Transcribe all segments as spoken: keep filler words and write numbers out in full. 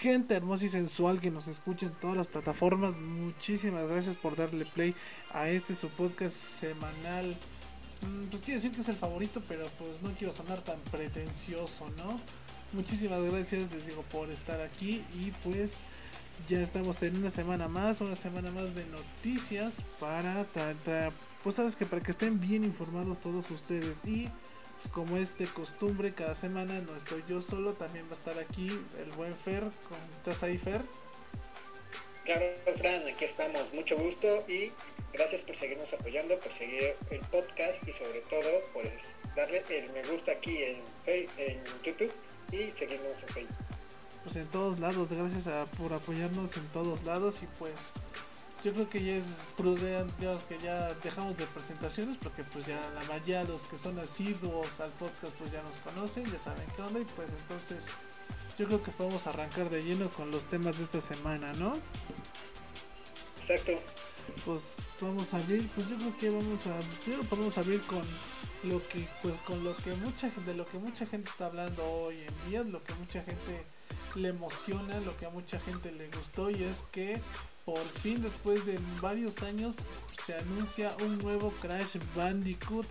gente hermosa y sensual que nos escucha en todas las plataformas, muchísimas gracias por darle play a este su podcast semanal. Pues quiero decir que es el favorito, pero pues no quiero sonar tan pretencioso, ¿no? Muchísimas gracias, les digo, por estar aquí. Y pues ya estamos en una semana más, una semana más de noticias para, ta, ta, pues sabes que para que estén bien informados todos ustedes. Y pues como es de costumbre, cada semana no estoy yo solo, también va a estar aquí el buen Fer. ¿Estás ahí, Fer? Claro, Fran, aquí estamos, mucho gusto y gracias por seguirnos apoyando, por seguir el podcast y sobre todo por pues, darle el me gusta aquí en, en YouTube y seguirnos en Facebook. Pues en todos lados, gracias a, por apoyarnos en todos lados. Y pues yo creo que ya es prudente, digamos, que ya dejamos de presentaciones porque pues ya la mayoría de los que son asiduos al podcast pues ya nos conocen, ya saben qué onda. Y pues entonces yo creo que podemos arrancar de lleno con los temas de esta semana, ¿no? Exacto. Pues vamos a abrir, pues yo creo que vamos a, creo que podemos abrir con lo que, pues con lo que mucha gente, de lo que mucha gente está hablando hoy en día, lo que mucha gente le emociona, lo que a mucha gente le gustó, y es que por fin después de varios años se anuncia un nuevo Crash Bandicoot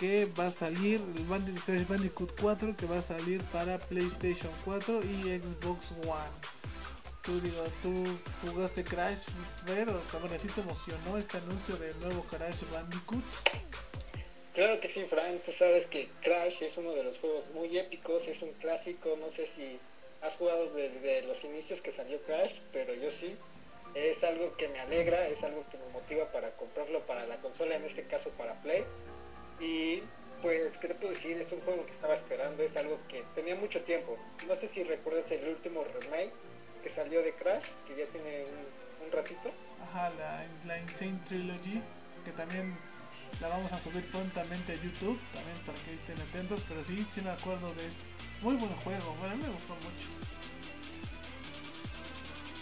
que va a salir, el Band- Crash Bandicoot cuatro que va a salir para PlayStation cuatro y Xbox One. Tú, digo, tú jugaste Crash, pero también a ti te emocionó este anuncio del nuevo Crash Bandicoot. Claro que sí, Fran, tú sabes que Crash es uno de los juegos muy épicos, es un clásico, no sé si has jugado desde los inicios que salió Crash, pero yo sí. Es algo que me alegra, es algo que me motiva para comprarlo para la consola, en este caso para Play. Y pues, ¿qué te puedo decir? Es un juego que estaba esperando, es algo que tenía mucho tiempo. No sé si recuerdas el último remake que salió de Crash, que ya tiene un, un ratito. Ajá, la, la Insane Trilogy, que también la vamos a subir prontamente a YouTube, también para que estén atentos, pero sí, sí me acuerdo de eso. Muy buen juego, bueno, a mí me gustó mucho.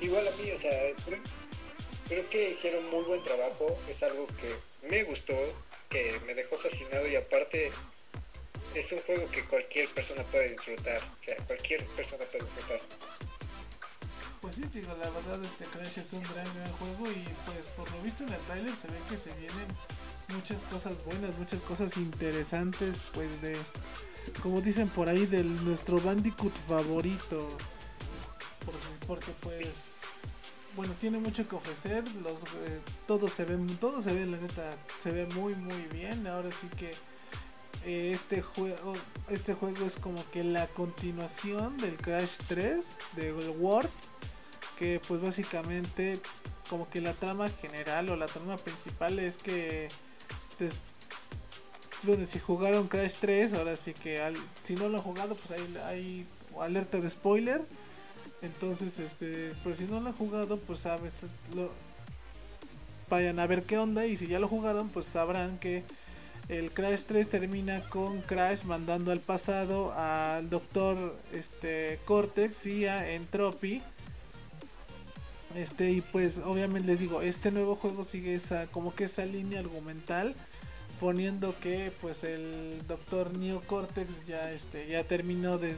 Igual a mí, o sea, creo, creo que hicieron muy buen trabajo, es algo que me gustó, que me dejó fascinado y aparte es un juego que cualquier persona puede disfrutar, o sea, cualquier persona puede disfrutar. Pues sí, digo, la verdad este Crash es un gran, gran juego y pues por lo visto en el trailer se ve que se vienen muchas cosas buenas, muchas cosas interesantes, pues de, como dicen por ahí, de nuestro Bandicoot favorito, porque, porque pues, bueno, tiene mucho que ofrecer, los, eh, todo se ve, todo se ve, la neta, se ve muy, muy bien. Ahora sí que Este juego, este juego es como que la continuación del Crash tres del World, que pues básicamente como que la trama general o la trama principal es que des, bueno, si jugaron Crash tres, ahora sí que al, si no lo han jugado pues hay, hay alerta de spoiler. Entonces este, pero si no lo han jugado pues sabes, lo, vayan a ver qué onda, y si ya lo jugaron pues sabrán que el Crash tres termina con Crash mandando al pasado al doctor este, Cortex y a Entropy. Este, y pues obviamente les digo, este nuevo juego sigue esa, como que esa línea argumental, poniendo que pues el doctor Neo Cortex ya, este, ya terminó de,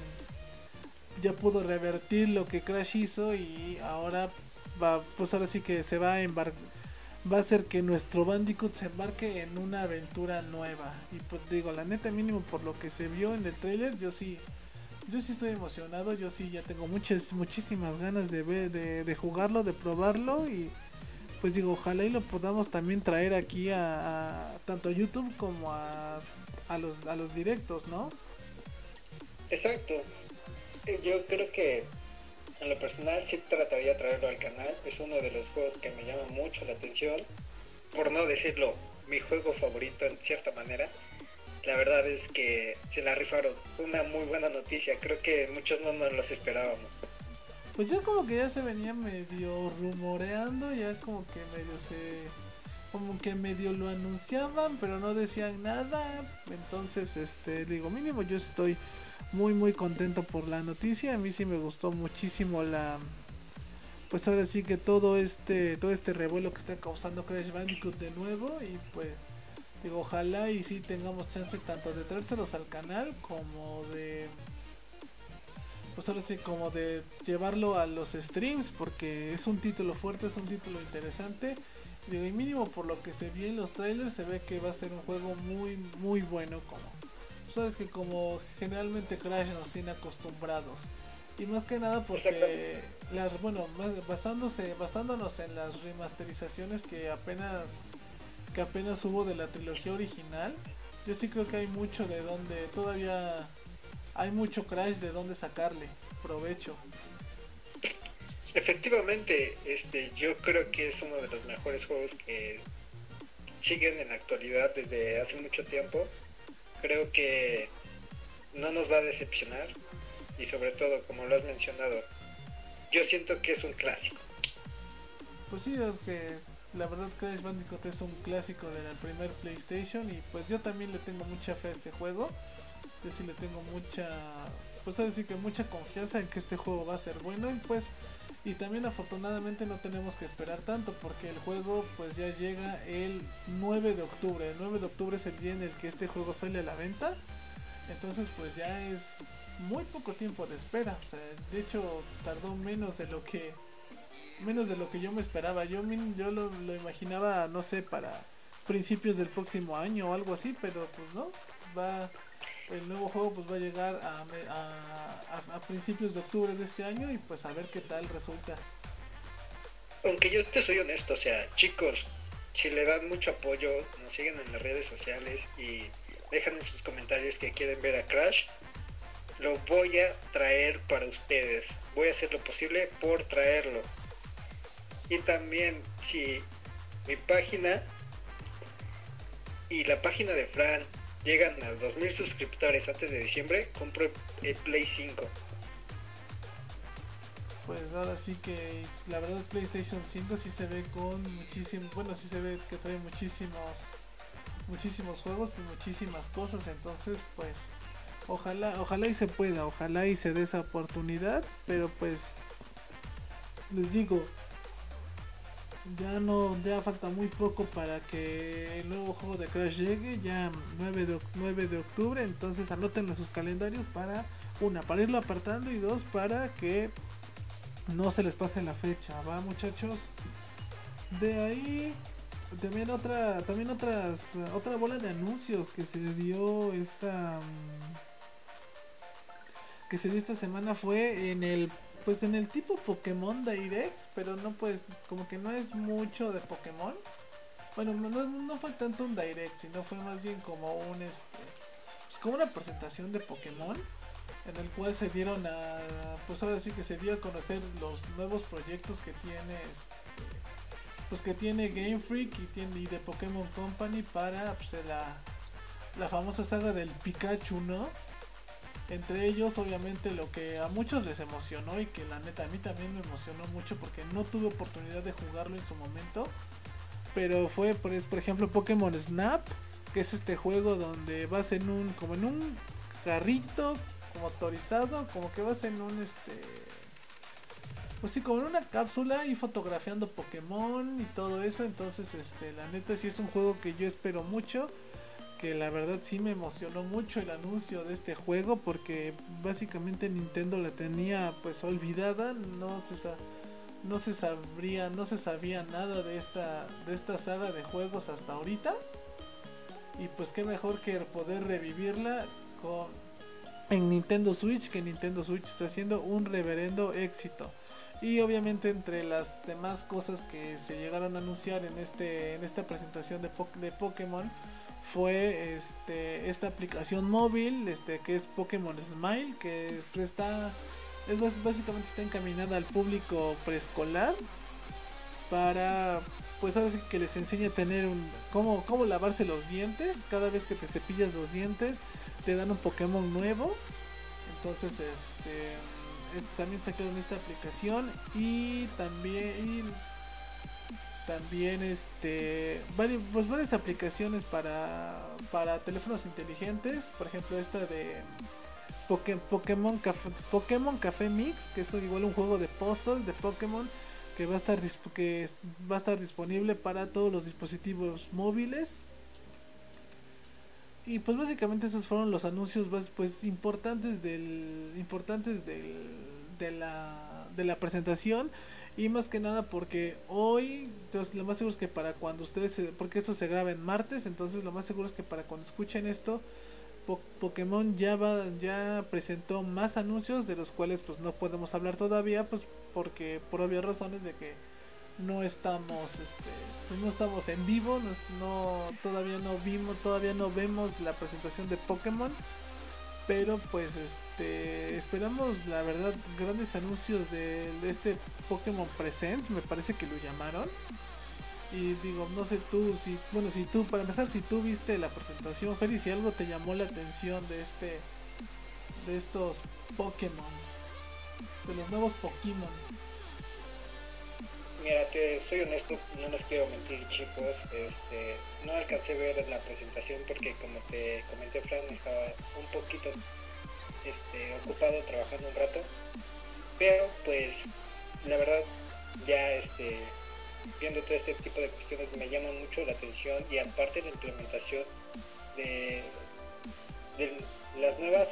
ya pudo revertir lo que Crash hizo, y ahora va, pues ahora sí que se va a embarcar, va a hacer que nuestro Bandicoot se embarque en una aventura nueva. Y pues digo, la neta, mínimo por lo que se vio en el trailer, yo sí yo sí estoy emocionado, yo sí ya tengo muchas muchísimas ganas de ver, de, de jugarlo, de probarlo. Y pues digo, ojalá y lo podamos también traer aquí a, a tanto a YouTube como a, a, los, a los directos, ¿no? Exacto. Yo creo que en lo personal sí trataría de traerlo al canal, es uno de los juegos que me llama mucho la atención, por no decirlo, mi juego favorito en cierta manera. La verdad es que se la rifaron, una muy buena noticia, creo que muchos no nos los esperábamos. Pues ya como que ya se venía medio rumoreando, ya como que medio se... como que medio lo anunciaban, pero no decían nada. Entonces, este, digo, mínimo yo estoy muy muy contento por la noticia. A mí sí me gustó muchísimo la, pues ahora sí que todo este todo este revuelo que está causando Crash Bandicoot de nuevo. Y pues digo, ojalá y sí tengamos chance tanto de traérselos al canal como de pues ahora sí, como de llevarlo a los streams, porque es un título fuerte, es un título interesante. Digo, y mínimo por lo que se vio en los trailers, se ve que va a ser un juego muy, muy bueno. Como sabes que como generalmente Crash nos tiene acostumbrados. Y más que nada porque las, bueno, basándose, basándonos en las remasterizaciones que apenas que apenas hubo de la trilogía original, yo sí creo que hay mucho de donde todavía hay mucho Crash de donde sacarle provecho. Efectivamente, este, yo creo que es uno de los mejores juegos que siguen en la actualidad desde hace mucho tiempo. Creo que no nos va a decepcionar. Y sobre todo, como lo has mencionado, yo siento que es un clásico. Pues sí, es que la verdad Crash Bandicoot es un clásico de la primer PlayStation. Y pues yo también le tengo mucha fe a este juego. Yo sí le tengo mucha, pues ahora sí que mucha confianza en que este juego va a ser bueno. Y pues, y también afortunadamente no tenemos que esperar tanto, porque el juego pues ya llega el nueve de octubre. El nueve de octubre es el día en el que este juego sale a la venta. Entonces pues ya es muy poco tiempo de espera, o sea, de hecho tardó menos de lo que menos de lo que yo me esperaba. Yo, yo lo, lo imaginaba, no sé, para principios del próximo año o algo así, pero pues no, va el nuevo juego pues va a llegar a, a, a, a principios de octubre de este año y pues a ver qué tal resulta. Aunque yo te soy honesto, o sea, chicos, si le dan mucho apoyo, nos siguen en las redes sociales y dejan en sus comentarios que quieren ver a Crash, lo voy a traer para ustedes. Voy a hacer lo posible por traerlo. Y también si mi página y la página de Fran llegan a dos mil suscriptores antes de diciembre, compro el Play cinco. Pues ahora sí que la verdad PlayStation cinco sí se ve con muchísimo, bueno, sí se ve que trae muchísimos muchísimos juegos y muchísimas cosas. Entonces pues Ojalá, ojalá y se pueda, ojalá y se dé esa oportunidad, pero pues les digo, ya no, ya falta muy poco para que el nuevo juego de Crash llegue, ya nueve de octubre, entonces anoten en sus calendarios para, una, para irlo apartando y dos, para que no se les pase la fecha, ¿va, muchachos? De ahí también otra, también otras, otra bola de anuncios que se dio esta... que se dio esta semana fue en el, pues en el tipo Pokémon Direct, pero no, pues como que no es mucho de Pokémon. Bueno, no, no fue tanto un Direct, sino fue más bien como un este, pues como una presentación de Pokémon, en el cual se dieron a, pues ahora sí que se dio a conocer los nuevos proyectos que tiene, pues que tiene Game Freak y tiene y de Pokémon Company para pues, la, la famosa saga del Pikachu, ¿no? Entre ellos, obviamente, lo que a muchos les emocionó y que la neta a mí también me emocionó mucho porque no tuve oportunidad de jugarlo en su momento. Pero fue, pues, por ejemplo, Pokémon Snap, que es este juego donde vas en un, como en un carrito, como motorizado, como que vas en un, este... pues sí, como en una cápsula y fotografiando Pokémon y todo eso. Entonces, este, la neta sí es un juego que yo espero mucho. Que la verdad sí me emocionó mucho el anuncio de este juego, porque básicamente Nintendo la tenía pues olvidada, no se no se sabría, no se sabía nada de esta de esta saga de juegos hasta ahorita. Y pues qué mejor que poder revivirla con en Nintendo Switch, que Nintendo Switch está haciendo un reverendo éxito. Y obviamente entre las demás cosas que se llegaron a anunciar en este en esta presentación de po de Pokémon fue este esta aplicación móvil este que es Pokémon Smile, que está es básicamente está encaminada al público preescolar para pues ahora sí que les enseña a tener un cómo cómo lavarse los dientes. Cada vez que te cepillas los dientes te dan un Pokémon nuevo. Entonces este también sacaron esta aplicación y también y, También este varias, pues varias aplicaciones para, para teléfonos inteligentes. Por ejemplo esta de Poké, Pokémon, Café, Pokémon Café Mix, que es igual un juego de puzzle de Pokémon que va a estar, que va a estar disponible para todos los dispositivos móviles. Y pues básicamente esos fueron los anuncios más, pues importantes del importantes del, de la de la presentación. Y más que nada porque hoy, entonces lo más seguro es que para cuando ustedes, porque esto se graba en martes, entonces lo más seguro es que para cuando escuchen esto, po Pokémon ya va, ya presentó más anuncios de los cuales pues no podemos hablar todavía, pues porque por obvias razones de que no estamos, este, pues no estamos en vivo, no, no todavía no vimos, todavía no vemos la presentación de Pokémon, pero pues este, esperamos la verdad grandes anuncios de, de este Pokémon Presents, me parece que lo llamaron. Y digo, no sé tú, si, bueno, si tú, para empezar, si tú viste la presentación, Feri, si algo te llamó la atención de este, de estos Pokémon, de los nuevos Pokémon. Mira, te soy honesto, no les quiero mentir, chicos, este, no alcancé a ver la presentación porque como te comenté, Fran, estaba un poquito este, ocupado trabajando un rato, pero pues la verdad ya este, viendo todo este tipo de cuestiones me llama mucho la atención, y aparte la implementación de, de las nuevas,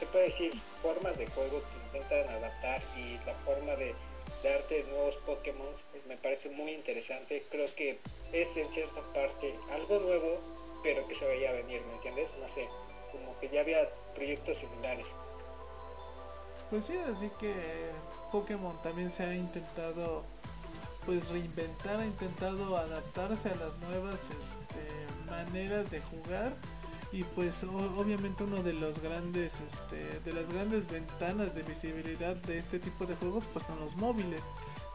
se puede decir, formas de juego que intentan adaptar y la forma de darte nuevos Pokémon me parece muy interesante. Creo que es en cierta parte algo nuevo, pero que se veía venir, ¿me entiendes? No sé, como que ya había proyectos similares. Pues sí, así que Pokémon también se ha intentado pues reinventar, ha intentado adaptarse a las nuevas este, maneras de jugar. Y pues obviamente uno de los grandes este, de las grandes ventanas de visibilidad de este tipo de juegos pues son los móviles.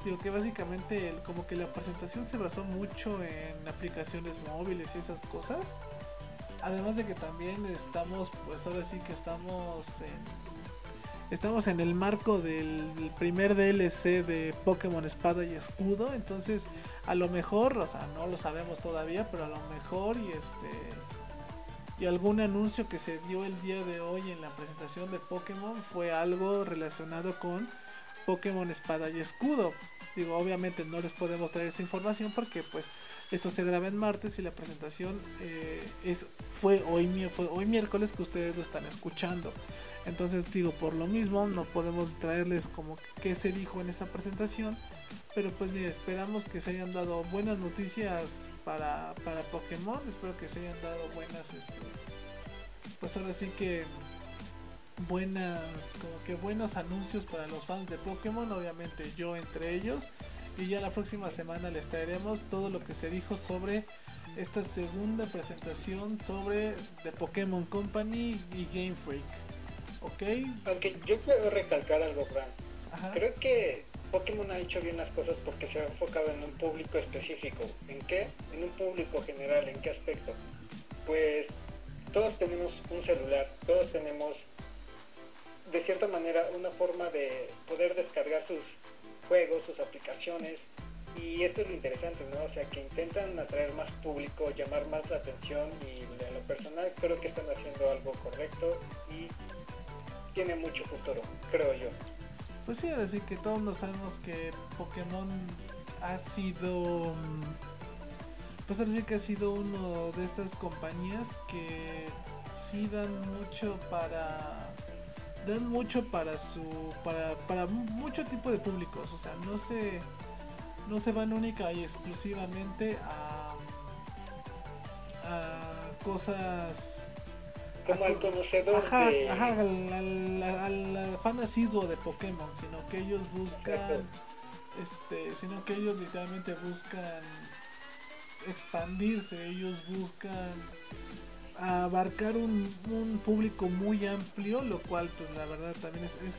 Digo que básicamente el, como que la presentación se basó mucho en aplicaciones móviles y esas cosas. Además de que también estamos, pues ahora sí que estamos en, estamos en el marco del primer D L C de Pokémon Espada y Escudo. Entonces a lo mejor, o sea, no lo sabemos todavía, pero a lo mejor y este... y algún anuncio que se dio el día de hoy en la presentación de Pokémon fue algo relacionado con Pokémon Espada y Escudo. Digo, obviamente no les podemos traer esa información porque pues esto se graba en martes y la presentación eh, es, fue, hoy, fue hoy miércoles que ustedes lo están escuchando. Entonces digo, por lo mismo no podemos traerles como qué se dijo en esa presentación. Pero pues mira, esperamos que se hayan dado buenas noticias para, para Pokémon, espero que se hayan dado buenas, este, pues ahora sí que buena, como que buenos anuncios para los fans de Pokémon, obviamente yo entre ellos, y ya la próxima semana les traeremos todo lo que se dijo sobre esta segunda presentación sobre The Pokémon Company y Game Freak, ¿ok? Aunque yo quiero recalcar algo, Fran. Ajá. Creo que Pokémon ha hecho bien las cosas porque se ha enfocado en un público específico. ¿En qué? En un público general. ¿En qué aspecto? Pues todos tenemos un celular, todos tenemos de cierta manera una forma de poder descargar sus juegos, sus aplicaciones, y esto es lo interesante, ¿no? O sea, que intentan atraer más público, llamar más la atención, y en lo personal creo que están haciendo algo correcto y tiene mucho futuro, creo yo. Pues sí, así que todos nos sabemos que Pokémon ha sido, pues así que ha sido uno de estas compañías que sí dan mucho para, dan mucho para su, para, para mucho tipo de públicos, o sea, no se, no se van única y exclusivamente a, a cosas. Como al conocedor, ajá, de... Ajá, al, al, al, al fan asiduo de Pokémon, sino que ellos buscan... Exacto. este Sino que ellos literalmente buscan expandirse, ellos buscan abarcar un, un público muy amplio, lo cual pues la verdad también es, es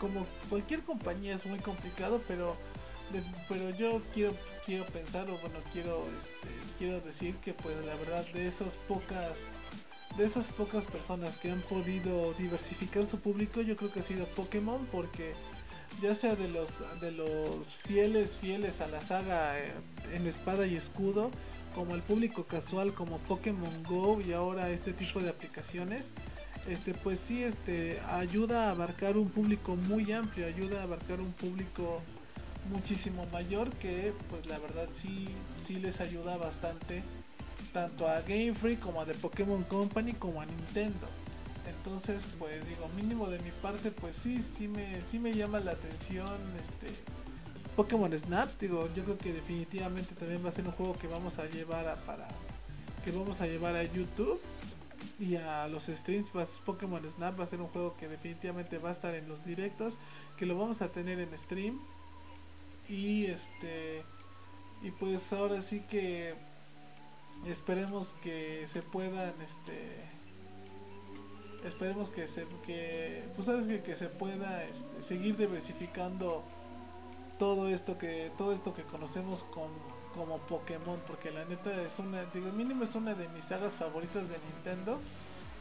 como cualquier compañía, es muy complicado, pero, de, pero yo quiero, quiero pensar, o bueno, quiero, este, quiero decir que pues la verdad de esas pocas... De esas pocas personas que han podido diversificar su público, yo creo que ha sido Pokémon, porque ya sea de los de los fieles fieles a la saga eh, en Espada y Escudo, como el público casual, como Pokémon Go y ahora este tipo de aplicaciones, este pues sí este ayuda a abarcar un público muy amplio, ayuda a abarcar un público muchísimo mayor que pues la verdad sí sí les ayuda bastante tanto a Game Freak como a The Pokémon Company como a Nintendo. Entonces, pues digo, mínimo de mi parte, pues sí, sí me, sí me llama la atención este Pokémon Snap. Digo, yo creo que definitivamente también va a ser un juego que vamos a llevar a para que vamos a llevar a YouTube y a los streams. Pokémon Snap va a ser un juego que definitivamente va a estar en los directos, que lo vamos a tener en stream. Y este y pues ahora sí que esperemos que se puedan este esperemos que se que pues sabes que, que se pueda este, seguir diversificando todo esto que todo esto que conocemos con, como Pokémon, porque la neta es una, digo, mínimo es una de mis sagas favoritas de Nintendo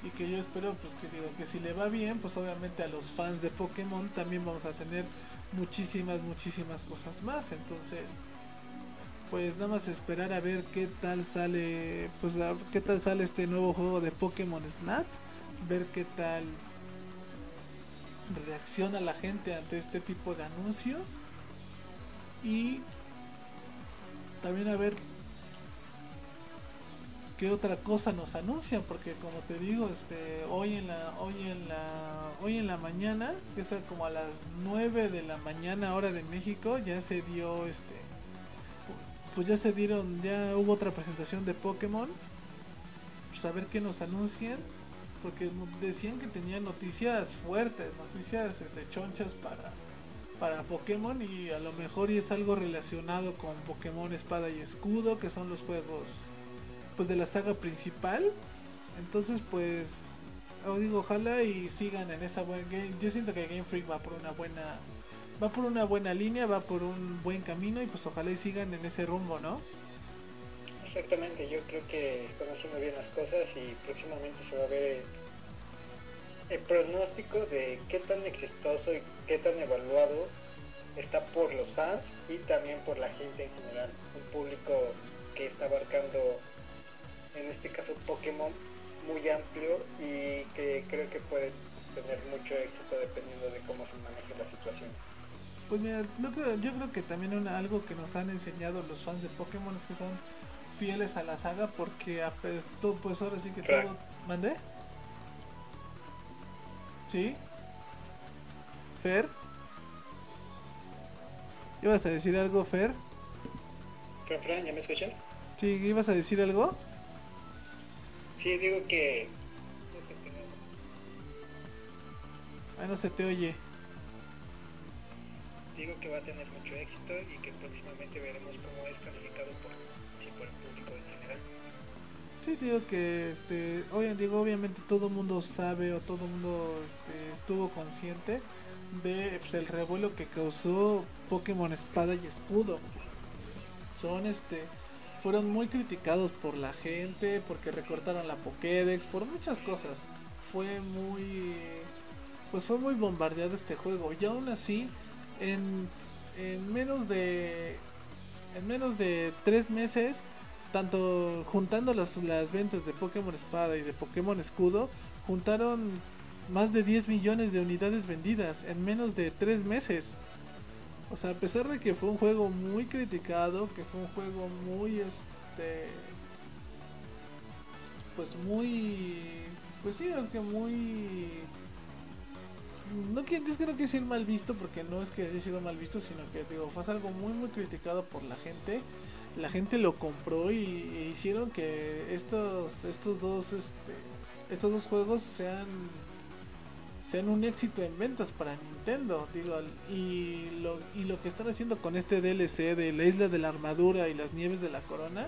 y que yo espero pues que digo que si le va bien, pues obviamente a los fans de Pokémon también vamos a tener muchísimas muchísimas cosas más. Entonces, pues nada más esperar a ver qué tal sale, pues a, qué tal sale este nuevo juego de Pokémon Snap, ver qué tal reacciona la gente ante este tipo de anuncios y también a ver qué otra cosa nos anuncian, porque como te digo, este hoy en la hoy en la hoy en la mañana, que es como a las nueve de la mañana hora de México, ya se dio este pues ya se dieron ya hubo otra presentación de Pokémon. Pues a ver qué nos anuncian, porque decían que tenían noticias fuertes, noticias este, chonchas para, para Pokémon, y a lo mejor y es algo relacionado con Pokémon Espada y Escudo, que son los juegos pues de la saga principal. Entonces pues os digo, ojalá y sigan en esa buena game. Yo siento que Game Freak va por una buena va por una buena línea, va por un buen camino, y pues ojalá y sigan en ese rumbo, ¿no? Exactamente, yo creo que están haciendo bien las cosas y próximamente se va a ver el, el pronóstico de qué tan exitoso y qué tan evaluado está por los fans y también por la gente en general, un público que está abarcando en este caso Pokémon muy amplio y que creo que puede tener mucho éxito dependiendo de cómo se maneje la situación. Pues mira, yo creo, yo creo que también una, algo que nos han enseñado los fans de Pokémon es que son fieles a la saga, porque a, pues ahora sí que todo... ¿Mandé? ¿Sí? ¿Fer? ¿Ibas a decir algo, Fer? ¿Fran, Fran, ya me escuchas? ¿Sí? ¿Ibas a decir algo? Sí, digo que... Ay, no se te oye. Digo que va a tener mucho éxito y que próximamente veremos cómo es calificado por... por el público en general. Sí, digo que este, oye, digo, obviamente todo el mundo sabe o todo el mundo este, estuvo consciente de pues, el revuelo que causó Pokémon Espada y Escudo. Son este fueron muy criticados por la gente porque recortaron la Pokédex, por muchas cosas. Fue muy pues fue muy bombardeado este juego, y aún así en en menos de En menos de tres meses, tanto juntando las, las ventas de Pokémon Espada y de Pokémon Escudo, juntaron más de diez millones de unidades vendidas en menos de tres meses. O sea, a pesar de que fue un juego muy criticado, que fue un juego muy, este... Pues muy... Pues sí, es que muy... No, es que no quiero decir mal visto, porque no es que haya sido mal visto, sino que digo, fue algo muy muy criticado por la gente. La gente lo compró y, y hicieron que estos estos dos este, estos dos juegos sean sean un éxito en ventas para Nintendo. Digo, y lo y lo que están haciendo con este D L C de la Isla de la Armadura y las Nieves de la Corona,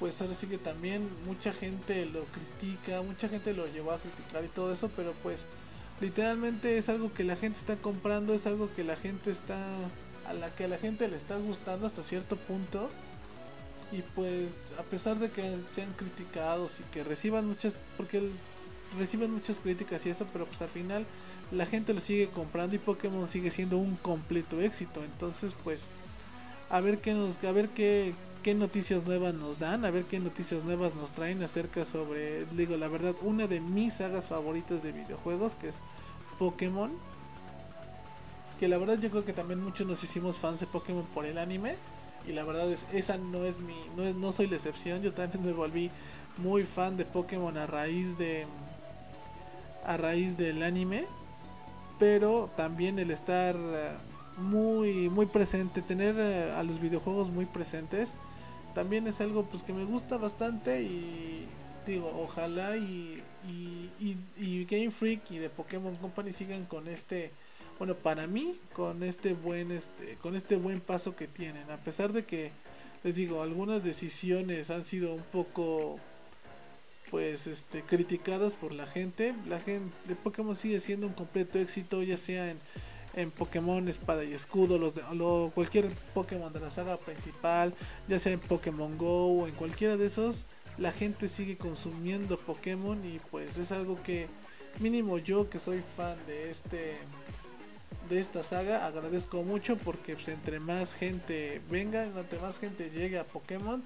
pues ahora sí que también mucha gente lo critica, mucha gente lo llevó a criticar y todo eso, pero pues literalmente es algo que la gente está comprando, es algo que la gente está a la que a la gente le está gustando hasta cierto punto. Y pues a pesar de que sean criticados y que reciban muchas porque reciben muchas críticas y eso, pero pues al final la gente lo sigue comprando y Pokémon sigue siendo un completo éxito. Entonces, pues a ver qué nos a ver qué qué noticias nuevas nos dan, a ver qué noticias nuevas nos traen acerca sobre, digo, la verdad, una de mis sagas favoritas de videojuegos, que es Pokémon, que la verdad yo creo que también muchos nos hicimos fans de Pokémon por el anime, y la verdad es esa no es mi no es, no soy la excepción. Yo también me volví muy fan de Pokémon a raíz de a raíz del anime, pero también el estar muy muy presente, tener a los videojuegos muy presentes también es algo pues que me gusta bastante. Y digo, ojalá y, y, y, y Game Freak y de Pokémon Company sigan con este, bueno, para mí, con este buen este con este buen paso que tienen, a pesar de que, les digo, algunas decisiones han sido un poco pues este criticadas por la gente. La gente de Pokémon sigue siendo un completo éxito, ya sea en, en Pokémon Espada y Escudo, los de, lo, cualquier Pokémon de la saga principal, ya sea en Pokémon Go o en cualquiera de esos. La gente sigue consumiendo Pokémon y pues es algo que mínimo yo, que soy fan de este de esta saga, agradezco mucho, porque pues, entre más gente venga, entre más gente llegue a Pokémon,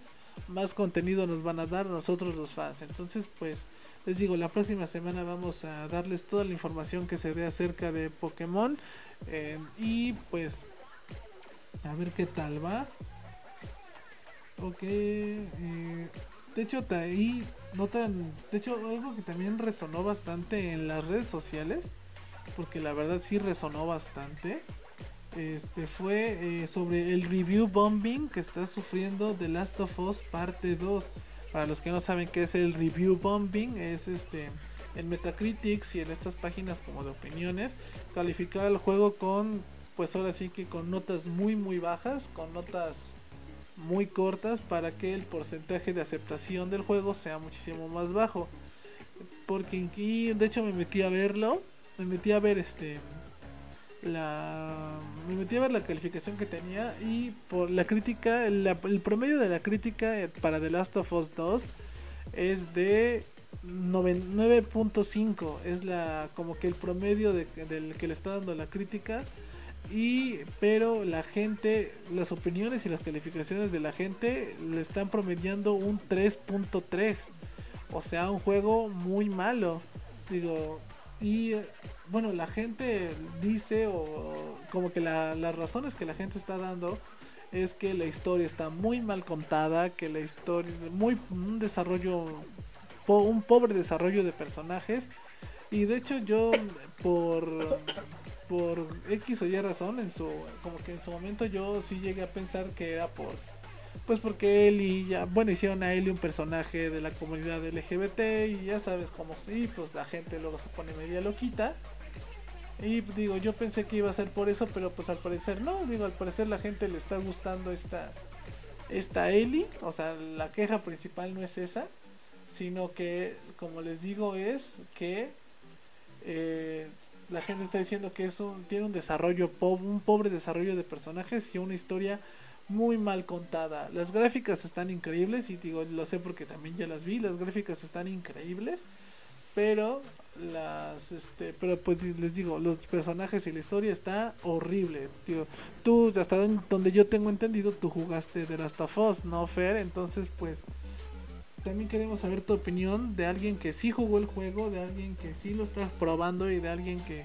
más contenido nos van a dar a nosotros los fans. Entonces pues les digo, la próxima semana vamos a darles toda la información que se dé acerca de Pokémon, eh, y pues a ver qué tal va. Ok, eh... de hecho, ahí notan, de hecho algo que también resonó bastante en las redes sociales, porque la verdad sí resonó bastante, este fue eh, sobre el review bombing que está sufriendo The Last of Us parte dos. Para los que no saben qué es el review bombing, es este en Metacritic y en estas páginas como de opiniones, calificar el juego con, pues ahora sí que con notas muy muy bajas, con notas muy cortas, para que el porcentaje de aceptación del juego sea muchísimo más bajo. Porque y de hecho me metí a verlo, me metí a ver este la me metí a ver la calificación que tenía, y por la crítica, la, el promedio de la crítica para The Last of Us dos es de nueve punto cinco, es la como que el promedio de, del que le está dando la crítica. Y pero la gente, las opiniones y las calificaciones de la gente le están promediando un tres punto tres, o sea, un juego muy malo. Digo, y bueno, la gente dice, o como que la, las razones que la gente está dando es que la historia está muy mal contada, que la historia, muy un desarrollo, un pobre desarrollo de personajes. Y de hecho yo por... por X o Y razón, en su como que en su momento yo sí llegué a pensar que era por, pues porque Ellie, ya, bueno, hicieron a Ellie un personaje de la comunidad L G B T, y ya sabes cómo sí, pues la gente luego se pone media loquita. Y digo, yo pensé que iba a ser por eso, pero pues al parecer no, digo, al parecer la gente le está gustando esta esta Ellie, o sea, la queja principal no es esa, sino que, como les digo, es que eh, la gente está diciendo que es un, tiene un desarrollo pobre, un pobre desarrollo de personajes y una historia muy mal contada. Las gráficas están increíbles, y digo, lo sé porque también ya las vi, las gráficas están increíbles, pero las este pero pues les digo, los personajes y la historia está horrible. Digo, tú, hasta donde yo tengo entendido, tú jugaste The Last of Us, ¿no, Fer? Entonces pues también queremos saber tu opinión, de alguien que sí jugó el juego, de alguien que sí lo está probando, y de alguien que,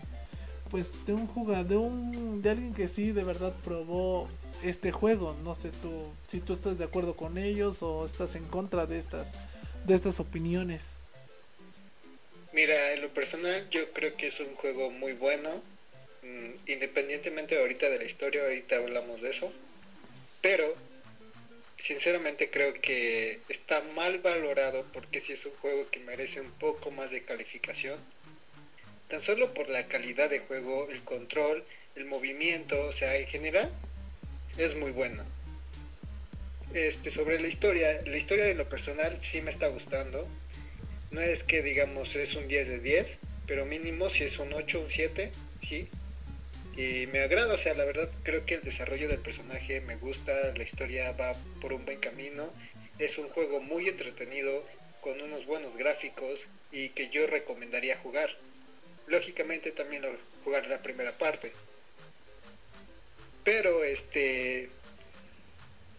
pues, de un jugador, de, un, de alguien que sí de verdad probó este juego. No sé tú, si tú estás de acuerdo con ellos o estás en contra de estas, de estas opiniones. Mira, en lo personal yo creo que es un juego muy bueno, independientemente ahorita de la historia, ahorita hablamos de eso, pero... sinceramente creo que está mal valorado, porque sí es un juego que merece un poco más de calificación, tan solo por la calidad de juego, el control, el movimiento, o sea, en general es muy bueno. Este, sobre la historia, la historia de lo personal sí me está gustando, no es que digamos es un diez de diez, pero mínimo si es un ocho, un siete, sí. Y me agrada, o sea, la verdad creo que el desarrollo del personaje me gusta, la historia va por un buen camino, es un juego muy entretenido, con unos buenos gráficos, y que yo recomendaría jugar. Lógicamente también jugar la primera parte. Pero este...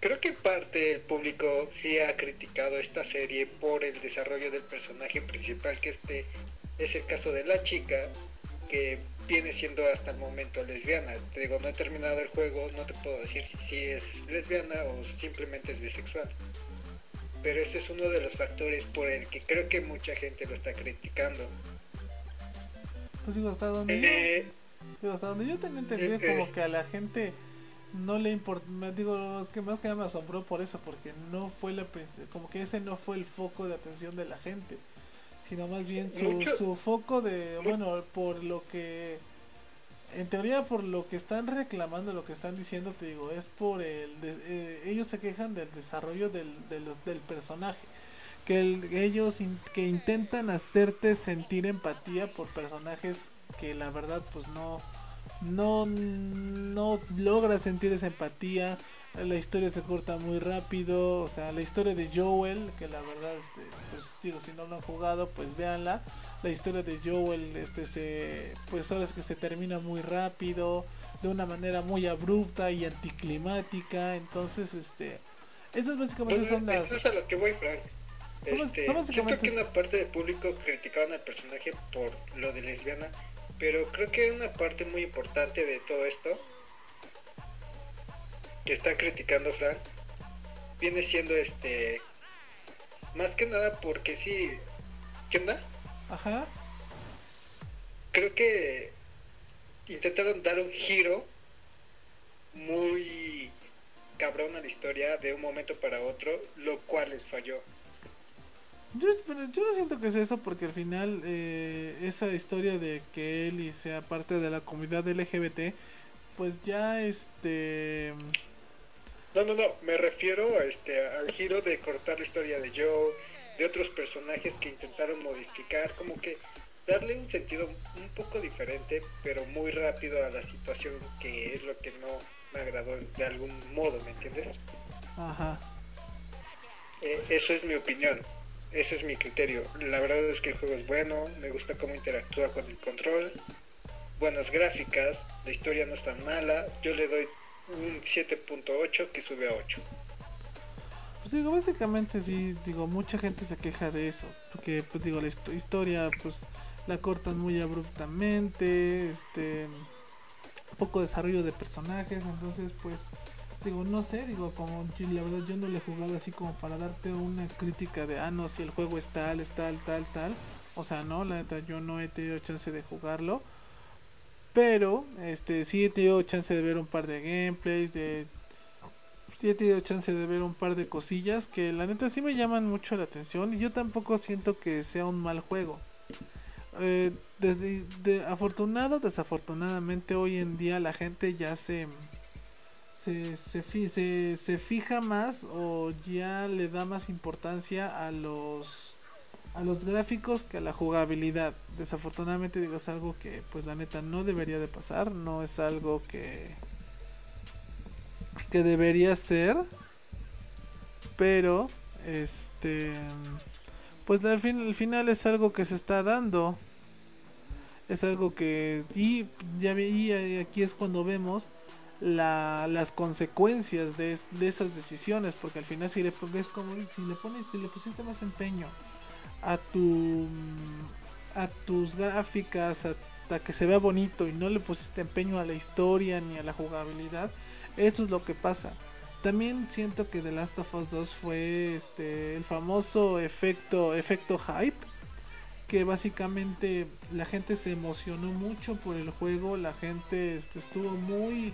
creo que en parte el público sí ha criticado esta serie por el desarrollo del personaje principal, que este es el caso de la chica, que viene siendo hasta el momento lesbiana. Te digo, no he terminado el juego, no te puedo decir si es lesbiana o simplemente es bisexual. Pero ese es uno de los factores por el que creo que mucha gente lo está criticando. Pues digo, hasta donde eh, yo, digo, hasta donde yo también te entendí eh, como eh, que a la gente no le importa. Digo, es que más que nada me asombró por eso, porque no fue la, como que ese no fue el foco de atención de la gente, sino más bien su, mucho, su foco de, bueno, por lo que, en teoría, por lo que están reclamando, lo que están diciendo, te digo, es por el, de, eh, ellos se quejan del desarrollo del, del, del personaje, que el, ellos in, que intentan hacerte sentir empatía por personajes que la verdad pues no, no, no logras sentir esa empatía. La historia se corta muy rápido. O sea, la historia de Joel, que la verdad, este, pues digo, si no lo han jugado, pues véanla. La historia de Joel, este, se, pues ahora es que se termina muy rápido, de una manera muy abrupta y anticlimática. Entonces, este, esas básicamente bueno, son las... Eso es a lo que voy, Frank. Somos, este, somos yo creo que una parte del público criticaban al personaje por lo de lesbiana, pero creo que una parte muy importante de todo esto que están criticando, Frank, viene siendo este, más que nada porque sí, ¿qué onda? Ajá. Creo que intentaron dar un giro muy cabrón a la historia de un momento para otro, lo cual les falló. Yo, yo no siento que es eso, porque al final eh, esa historia de que Ellie sea parte de la comunidad L G B T, pues ya este... No, no, no, me refiero a este, al giro de cortar la historia de Joe, de otros personajes que intentaron modificar, como que darle un sentido un poco diferente, pero muy rápido a la situación, que es lo que no me agradó de algún modo, ¿me entiendes? Ajá. Eh, eso es mi opinión, ese es mi criterio. La verdad es que el juego es bueno, me gusta cómo interactúa con el control, buenas gráficas, la historia no es tan mala, yo le doy un siete punto ocho que sube a ocho. Pues digo, básicamente sí, digo, mucha gente se queja de eso, porque pues digo, la historia pues la cortan muy abruptamente, este, poco desarrollo de personajes, entonces pues digo, no sé, digo, como la verdad yo no le he jugado así como para darte una crítica de, ah no, si el juego es tal, es tal, tal, tal, o sea, no, la neta yo no he tenido chance de jugarlo. Pero, este, sí he tenido chance de ver un par de gameplays, de... sí he tenido chance de ver un par de cosillas que la neta sí me llaman mucho la atención, y yo tampoco siento que sea un mal juego. Eh, desde, de, afortunado, desafortunadamente hoy en día la gente ya se se, se, fi, se se fija más, o ya le da más importancia a los... a los gráficos que a la jugabilidad. Desafortunadamente digo, es algo que pues la neta no debería de pasar, no es algo que pues, que debería ser, pero este pues al fin, al final es algo que se está dando, es algo que y ya vi, y aquí es cuando vemos la, las consecuencias de, de esas decisiones, porque al final si le es como si le pones si le pusiste más empeño a tu a tus gráficas, a, a que se vea bonito, y no le pusiste empeño a la historia ni a la jugabilidad, eso es lo que pasa. También siento que The Last of Us dos fue este el famoso efecto efecto hype, que básicamente la gente se emocionó mucho por el juego, la gente este, estuvo muy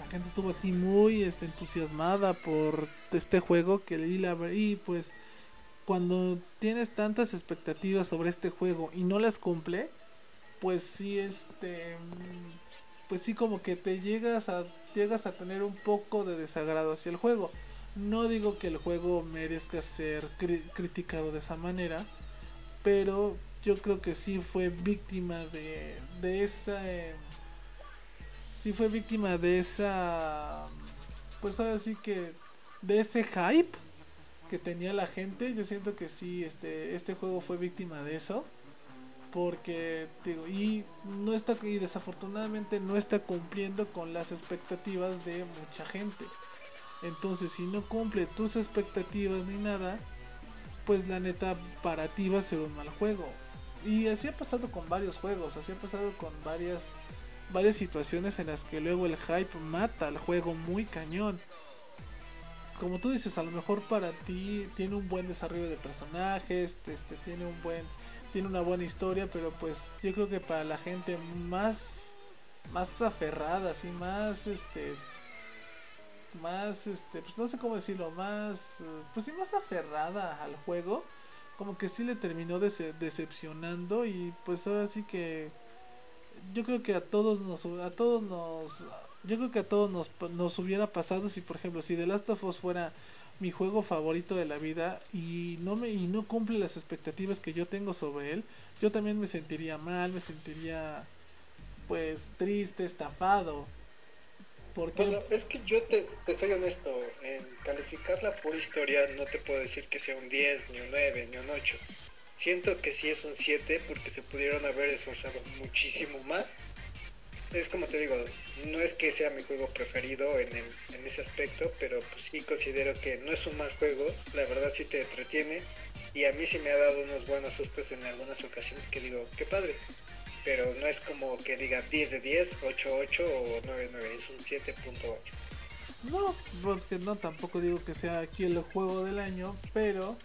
la gente estuvo así muy este, entusiasmada por este juego, que y, la, y pues cuando tienes tantas expectativas sobre este juego y no las cumple, pues sí este pues sí como que te llegas a llegas a tener un poco de desagrado hacia el juego. No digo que el juego merezca ser cri- criticado de esa manera, pero yo creo que sí fue víctima de de esa eh, sí fue víctima de esa pues ahora sí que de ese hype que tenía la gente. Yo siento que sí, este este juego fue víctima de eso, porque digo, y no está y desafortunadamente no está cumpliendo con las expectativas de mucha gente. Entonces, si no cumple tus expectativas ni nada, pues la neta para ti va a ser un mal juego. Y así ha pasado con varios juegos, así ha pasado con varias, varias situaciones en las que luego el hype mata al juego muy cañón. Como tú dices, a lo mejor para ti tiene un buen desarrollo de personajes, este, tiene un buen, tiene una buena historia, pero pues yo creo que para la gente más, más aferrada, así más, este, más, este, pues no sé cómo decirlo, más, pues sí, más aferrada al juego, como que sí le terminó dece- decepcionando y pues ahora sí que yo creo que a todos nos, a todos nos, yo creo que a todos nos, nos hubiera pasado si, por ejemplo, si The Last of Us fuera mi juego favorito de la vida y no me y no cumple las expectativas que yo tengo sobre él, yo también me sentiría mal, me sentiría pues triste, estafado. Porque... Bueno, es que yo te, te soy honesto, en calificarla por historia no te puedo decir que sea un diez, ni un nueve, ni un ocho. Siento que sí es un siete porque se pudieron haber esforzado muchísimo más. Es como te digo, no es que sea mi juego preferido en, el, en ese aspecto, pero pues sí considero que no es un mal juego, la verdad sí te entretiene y a mí sí me ha dado unos buenos sustos en algunas ocasiones que digo, qué padre, pero no es como que diga diez de diez, ocho ocho o nueve nueve, es un siete punto ocho. No, porque no, tampoco digo que sea aquí el juego del año, pero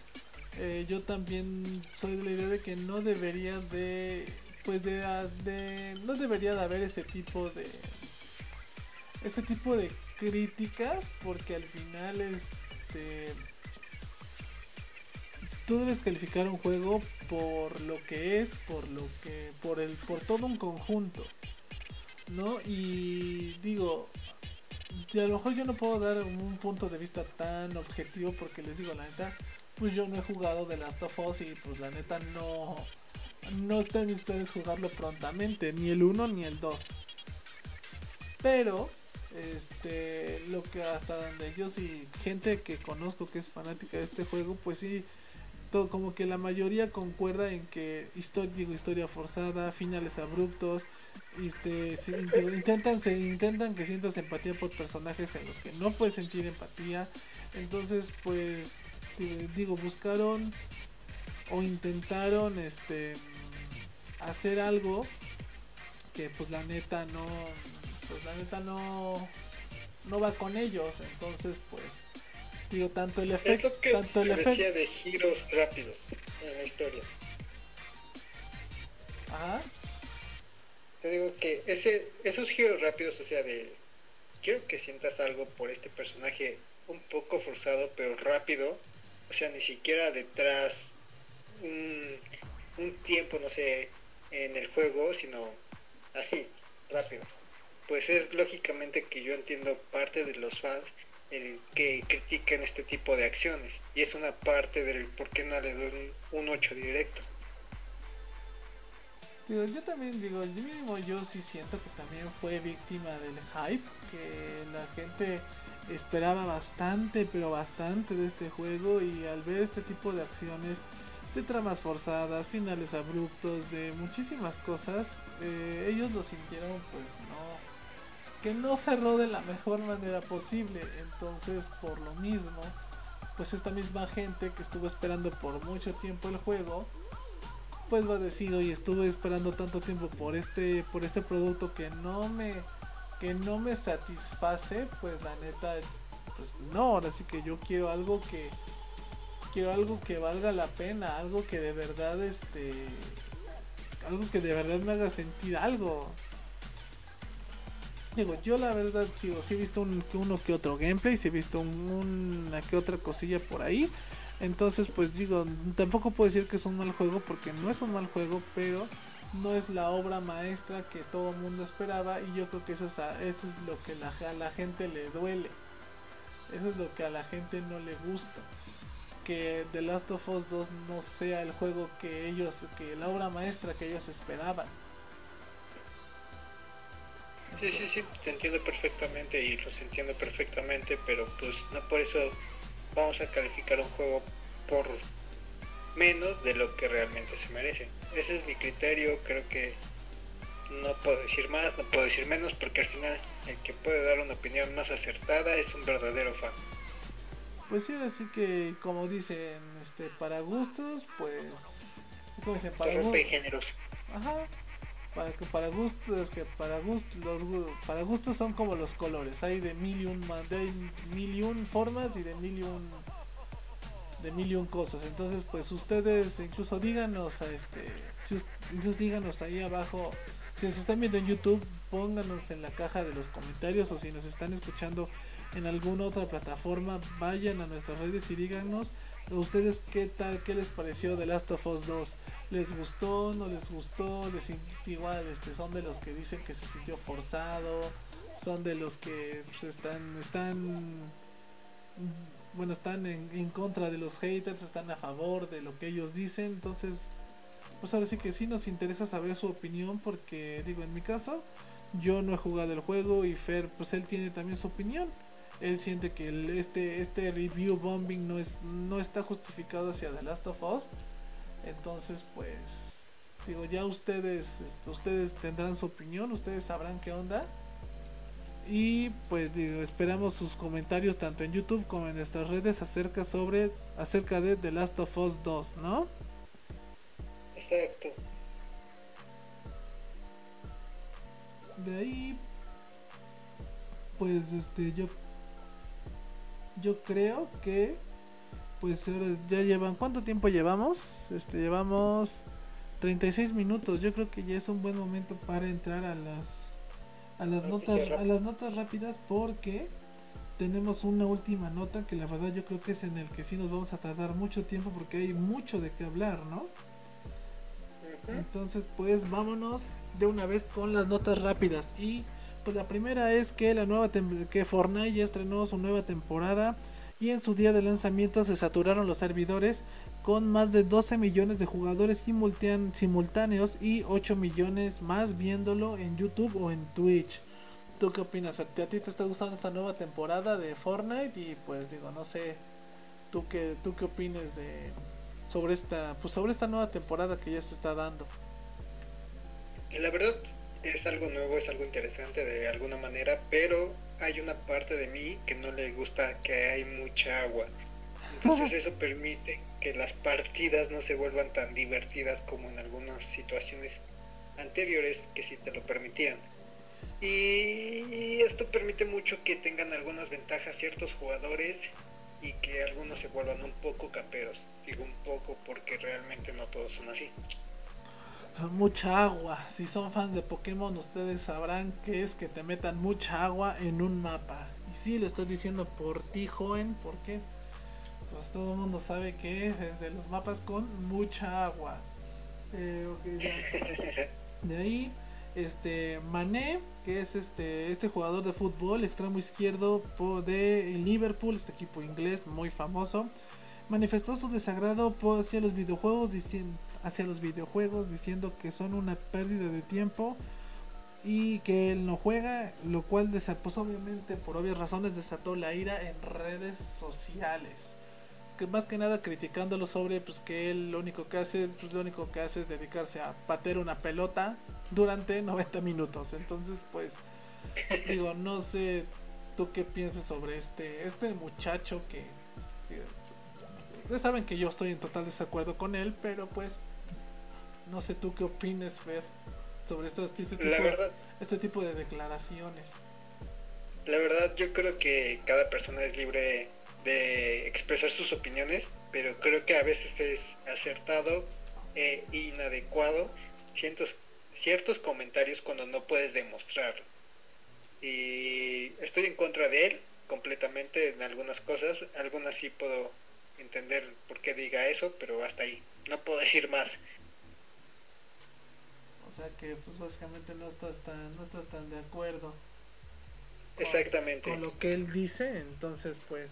eh, yo también soy de la idea de que no debería de... pues de, de no debería de haber ese tipo de ese tipo de críticas, porque al final este tú debes calificar un juego por lo que es, por lo que por el por todo un conjunto, ¿no? Y digo, y a lo mejor yo no puedo dar un punto de vista tan objetivo porque les digo la neta, pues yo no he jugado The Last of Us y pues la neta no No están en ustedes jugarlo prontamente, ni el uno ni el dos. Pero, este, lo que hasta donde yo sí, gente que conozco que es fanática de este juego, pues sí, todo, como que la mayoría concuerda en que historia, digo, historia forzada, finales abruptos, este, si, intentan, se, intentan que sientas empatía por personajes en los que no puedes sentir empatía. Entonces, pues, digo, buscaron... o intentaron este hacer algo que pues la neta no pues la neta no no va con ellos. Entonces pues digo, tanto el efecto es lo que tanto el efecto de giros rápidos en la historia. Ajá. Te digo que ese esos giros rápidos, o sea, de quiero que sientas algo por este personaje un poco forzado pero rápido, o sea, ni siquiera detrás Un, un tiempo, no sé, en el juego, sino así, rápido. Pues es lógicamente que yo entiendo parte de los fans el que critican este tipo de acciones, y es una parte del por qué no le doy un ocho directo. Digo, yo también digo, yo mismo yo sí siento que también fue víctima del hype, que la gente esperaba bastante, pero bastante de este juego, y al ver este tipo de acciones, de tramas forzadas, finales abruptos, de muchísimas cosas, eh, ellos lo sintieron pues no, que no cerró de la mejor manera posible. Entonces por lo mismo, pues esta misma gente que estuvo esperando por mucho tiempo el juego, pues va a decir, oye, estuve esperando tanto tiempo por este, por este producto que no me, que no me satisface, pues la neta, pues no, ahora sí que yo quiero algo que quiero algo que valga la pena, algo que de verdad este algo que de verdad me haga sentir algo. Digo, yo la verdad digo, sí he visto un, uno que otro gameplay, sí he visto un, una que otra cosilla por ahí. Entonces pues digo, tampoco puedo decir que es un mal juego porque no es un mal juego, pero no es la obra maestra que todo el mundo esperaba, y yo creo que eso es, a, eso es lo que la, a la gente le duele, eso es lo que a la gente no le gusta, que The Last of Us dos no sea el juego que ellos, que la obra maestra que ellos esperaban. Sí, sí, sí, te entiendo perfectamente y los entiendo perfectamente, pero pues no por eso vamos a calificar un juego por menos de lo que realmente se merece. Ese es mi criterio, creo que no puedo decir más, no puedo decir menos, porque al final el que puede dar una opinión más acertada es un verdadero fan. Pues sí, así que como dicen, este, para gustos, pues ¿Cómo dicen? Para rompe géneros. Ajá. Para, para gustos que para gustos los para gustos son como los colores, hay de mil y un hay mil y un formas y de mil y un de mil y un cosas. Entonces pues ustedes incluso díganos a este si, incluso díganos ahí abajo si nos están viendo en YouTube, pónganos en la caja de los comentarios, o si nos están escuchando en alguna otra plataforma, vayan a nuestras redes y díganos a ustedes qué tal, qué les pareció The Last of Us dos. ¿Les gustó? ¿No les gustó? Les igual este, son de los que dicen que se sintió forzado, son de los que pues, están están bueno, están en, en contra de los haters, están a favor de lo que ellos dicen. Entonces pues ahora sí que sí nos interesa saber su opinión, porque digo, en mi caso yo no he jugado el juego y Fer pues él tiene también su opinión. Él siente que el, este, este review bombing no, es, no está justificado hacia The Last of Us. Entonces pues digo, ya ustedes ustedes tendrán su opinión, ustedes sabrán qué onda. Y pues digo, esperamos sus comentarios tanto en YouTube como en nuestras redes acerca sobre acerca de The Last of Us dos, ¿no? Exacto. De ahí pues este yo Yo creo que pues ahora ya llevan, ¿cuánto tiempo llevamos? Este llevamos treinta y seis minutos. Yo creo que ya es un buen momento para entrar a las a las notas a las notas rápidas, porque tenemos una última nota que la verdad yo creo que es en el que sí nos vamos a tardar mucho tiempo, porque hay mucho de qué hablar, ¿no? Entonces pues vámonos de una vez con las notas rápidas. Y pues la primera es que la nueva tem- que Fortnite ya estrenó su nueva temporada y en su día de lanzamiento se saturaron los servidores con más de doce millones de jugadores simultán- simultáneos y ocho millones más viéndolo en YouTube o en Twitch. ¿Tú qué opinas, Fer? ¿A ti te está gustando esta nueva temporada de Fortnite? Y pues digo, no sé, ¿tú qué, tú qué opinas de, sobre, esta, pues sobre esta nueva temporada que ya se está dando? La verdad... es algo nuevo, es algo interesante de alguna manera, pero hay una parte de mí que no le gusta que hay mucha agua. Entonces eso permite que las partidas no se vuelvan tan divertidas como en algunas situaciones anteriores que sí te lo permitían. Y esto permite mucho que tengan algunas ventajas ciertos jugadores y que algunos se vuelvan un poco caperos. Digo un poco porque realmente no todos son así. Mucha agua. Si son fans de Pokémon, ustedes sabrán que es que te metan mucha agua en un mapa. Y sí, le estoy diciendo por ti, joven, porque pues todo el mundo sabe que es de los mapas con mucha agua. Eh, okay, ya. De ahí, este Mané, que es este este jugador de fútbol extremo izquierdo de Liverpool, este equipo inglés muy famoso, manifestó su desagrado hacia los videojuegos diciendo hacia los videojuegos diciendo que son una pérdida de tiempo y que él no juega, lo cual pues obviamente por obvias razones desató la ira en redes sociales, que más que nada criticándolo sobre pues que él lo único que hace pues lo único que hace es dedicarse a patear una pelota durante noventa minutos. Entonces pues digo, no sé tú qué piensas sobre este este muchacho que pues, ustedes saben que yo estoy en total desacuerdo con él, pero pues no sé tú qué opinas, Fer, sobre este, este, tipo, la verdad, este tipo de declaraciones. La verdad yo creo que cada persona es libre de expresar sus opiniones, pero creo que a veces es acertado e inadecuado ciertos, ciertos comentarios cuando no puedes demostrarlo. Y estoy en contra de él completamente en algunas cosas, algunas sí puedo entender por qué diga eso, pero hasta ahí, no puedo decir más. O sea que pues básicamente no estás tan no estás tan de acuerdo con, exactamente con lo que él dice. Entonces pues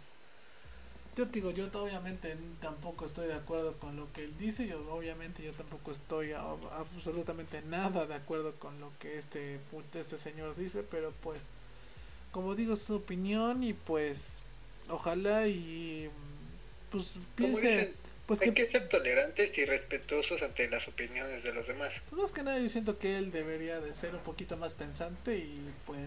yo digo, yo obviamente tampoco estoy de acuerdo con lo que él dice, yo obviamente yo tampoco estoy a, absolutamente nada de acuerdo con lo que este este señor dice, pero pues como digo, es su opinión y pues ojalá y pues piense, dicen, pues hay que, que ser tolerantes y respetuosos ante las opiniones de los demás. Más que nada yo siento que él debería de ser un poquito más pensante y pues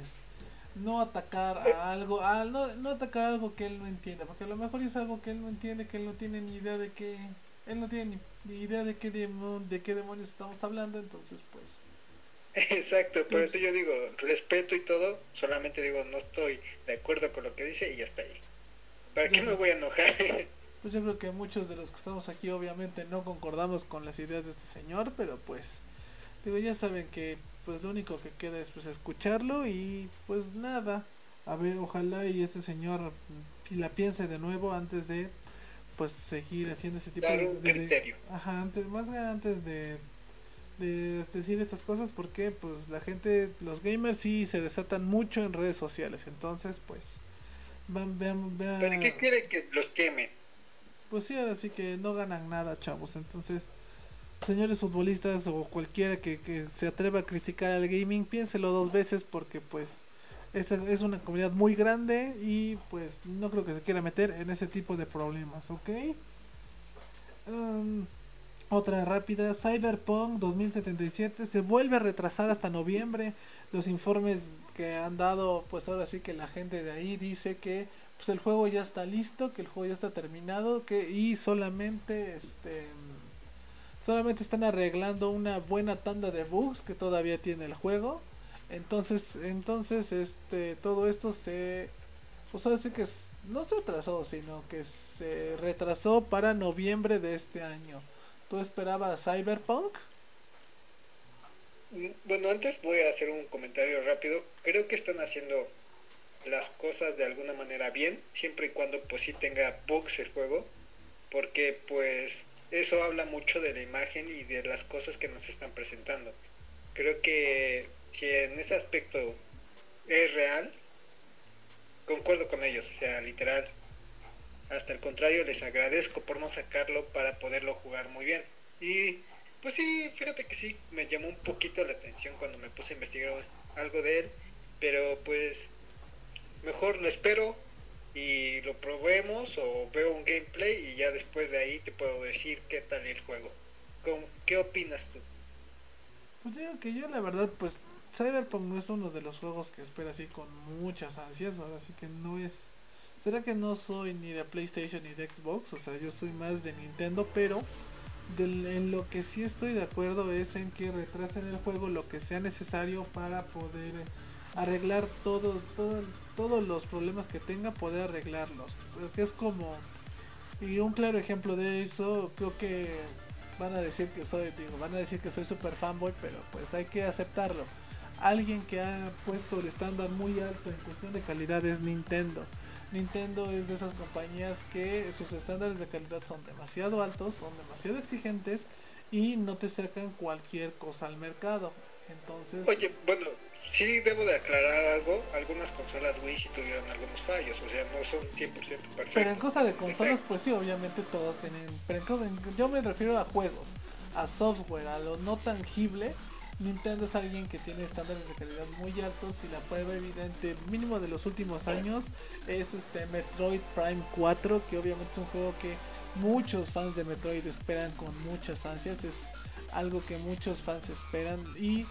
no atacar a algo, a, no, no atacar algo que él no entiende, porque a lo mejor es algo que él no entiende, que él no tiene ni idea de qué él no tiene ni idea de qué, demon, de qué demonios estamos hablando, entonces pues... Exacto, por eso yo digo, respeto y todo, solamente digo, no estoy de acuerdo con lo que dice y ya está ahí. ¿Para qué me voy a enojar? Pues yo creo que muchos de los que estamos aquí obviamente no concordamos con las ideas de este señor, pero pues, digo, ya saben que pues lo único que queda es pues escucharlo y pues nada. A ver, ojalá y este señor la piense de nuevo antes de pues seguir haciendo ese tipo de, de, de... Ajá, antes, más antes de... de decir estas cosas, porque pues la gente, los gamers sí se desatan mucho en redes sociales, entonces pues van, vean, vean. ¿Para qué quieren que los quemen? Pues sí, ahora sí que no ganan nada, chavos, entonces señores futbolistas o cualquiera que, que se atreva a criticar al gaming, piénselo dos veces, porque pues es, es una comunidad muy grande y pues no creo que se quiera meter en ese tipo de problemas, ¿ok? Um, Otra rápida, Cyberpunk dos mil setenta y siete se vuelve a retrasar hasta noviembre. Los informes que han dado, pues ahora sí que la gente de ahí dice que pues el juego ya está listo, que el juego ya está terminado, que y solamente este solamente están arreglando una buena tanda de bugs que todavía tiene el juego. Entonces, entonces este todo esto se pues ahora sí que es, no se atrasó, sino que se retrasó para noviembre de este año. ¿Tú esperabas Cyberpunk? Bueno, antes voy a hacer un comentario rápido. Creo que están haciendo las cosas de alguna manera bien, siempre y cuando pues sí tenga bugs el juego, porque pues eso habla mucho de la imagen y de las cosas que nos están presentando. Creo que si en ese aspecto es real, concuerdo con ellos, o sea, literal. Hasta el contrario, les agradezco por no sacarlo para poderlo jugar muy bien. Y pues sí, fíjate que sí, me llamó un poquito la atención cuando me puse a investigar algo de él. Pero pues mejor lo espero y lo probemos o veo un gameplay y ya después de ahí te puedo decir qué tal el juego. ¿Qué opinas tú? Pues digo que yo la verdad pues Cyberpunk no es uno de los juegos que espero así con muchas ansias. Ahora sí que no es... ¿Será que no soy ni de PlayStation ni de Xbox? O sea, yo soy más de Nintendo, pero de, en lo que sí estoy de acuerdo es en que retrasen el juego lo que sea necesario para poder arreglar todo, todo, todos los problemas que tenga, poder arreglarlos. Porque es como... Y un claro ejemplo de eso, creo que van a decir que soy, digo, van a decir que soy super fanboy, pero pues hay que aceptarlo. Alguien que ha puesto el estándar muy alto en cuestión de calidad es Nintendo. Nintendo es de esas compañías que sus estándares de calidad son demasiado altos, son demasiado exigentes y no te sacan cualquier cosa al mercado. Entonces... Oye, bueno, sí debo de aclarar algo. Algunas consolas Wii sí tuvieron algunos fallos, o sea, no son cien por ciento perfectos. Pero en cosa de consolas, pues sí, obviamente todas tienen... Pero en... yo me refiero a juegos, a software, a lo no tangible. Nintendo es alguien que tiene estándares de calidad muy altos y la prueba evidente mínimo de los últimos años es este Metroid Prime cuatro, que obviamente es un juego que muchos fans de Metroid esperan con muchas ansias, es algo que muchos fans esperan y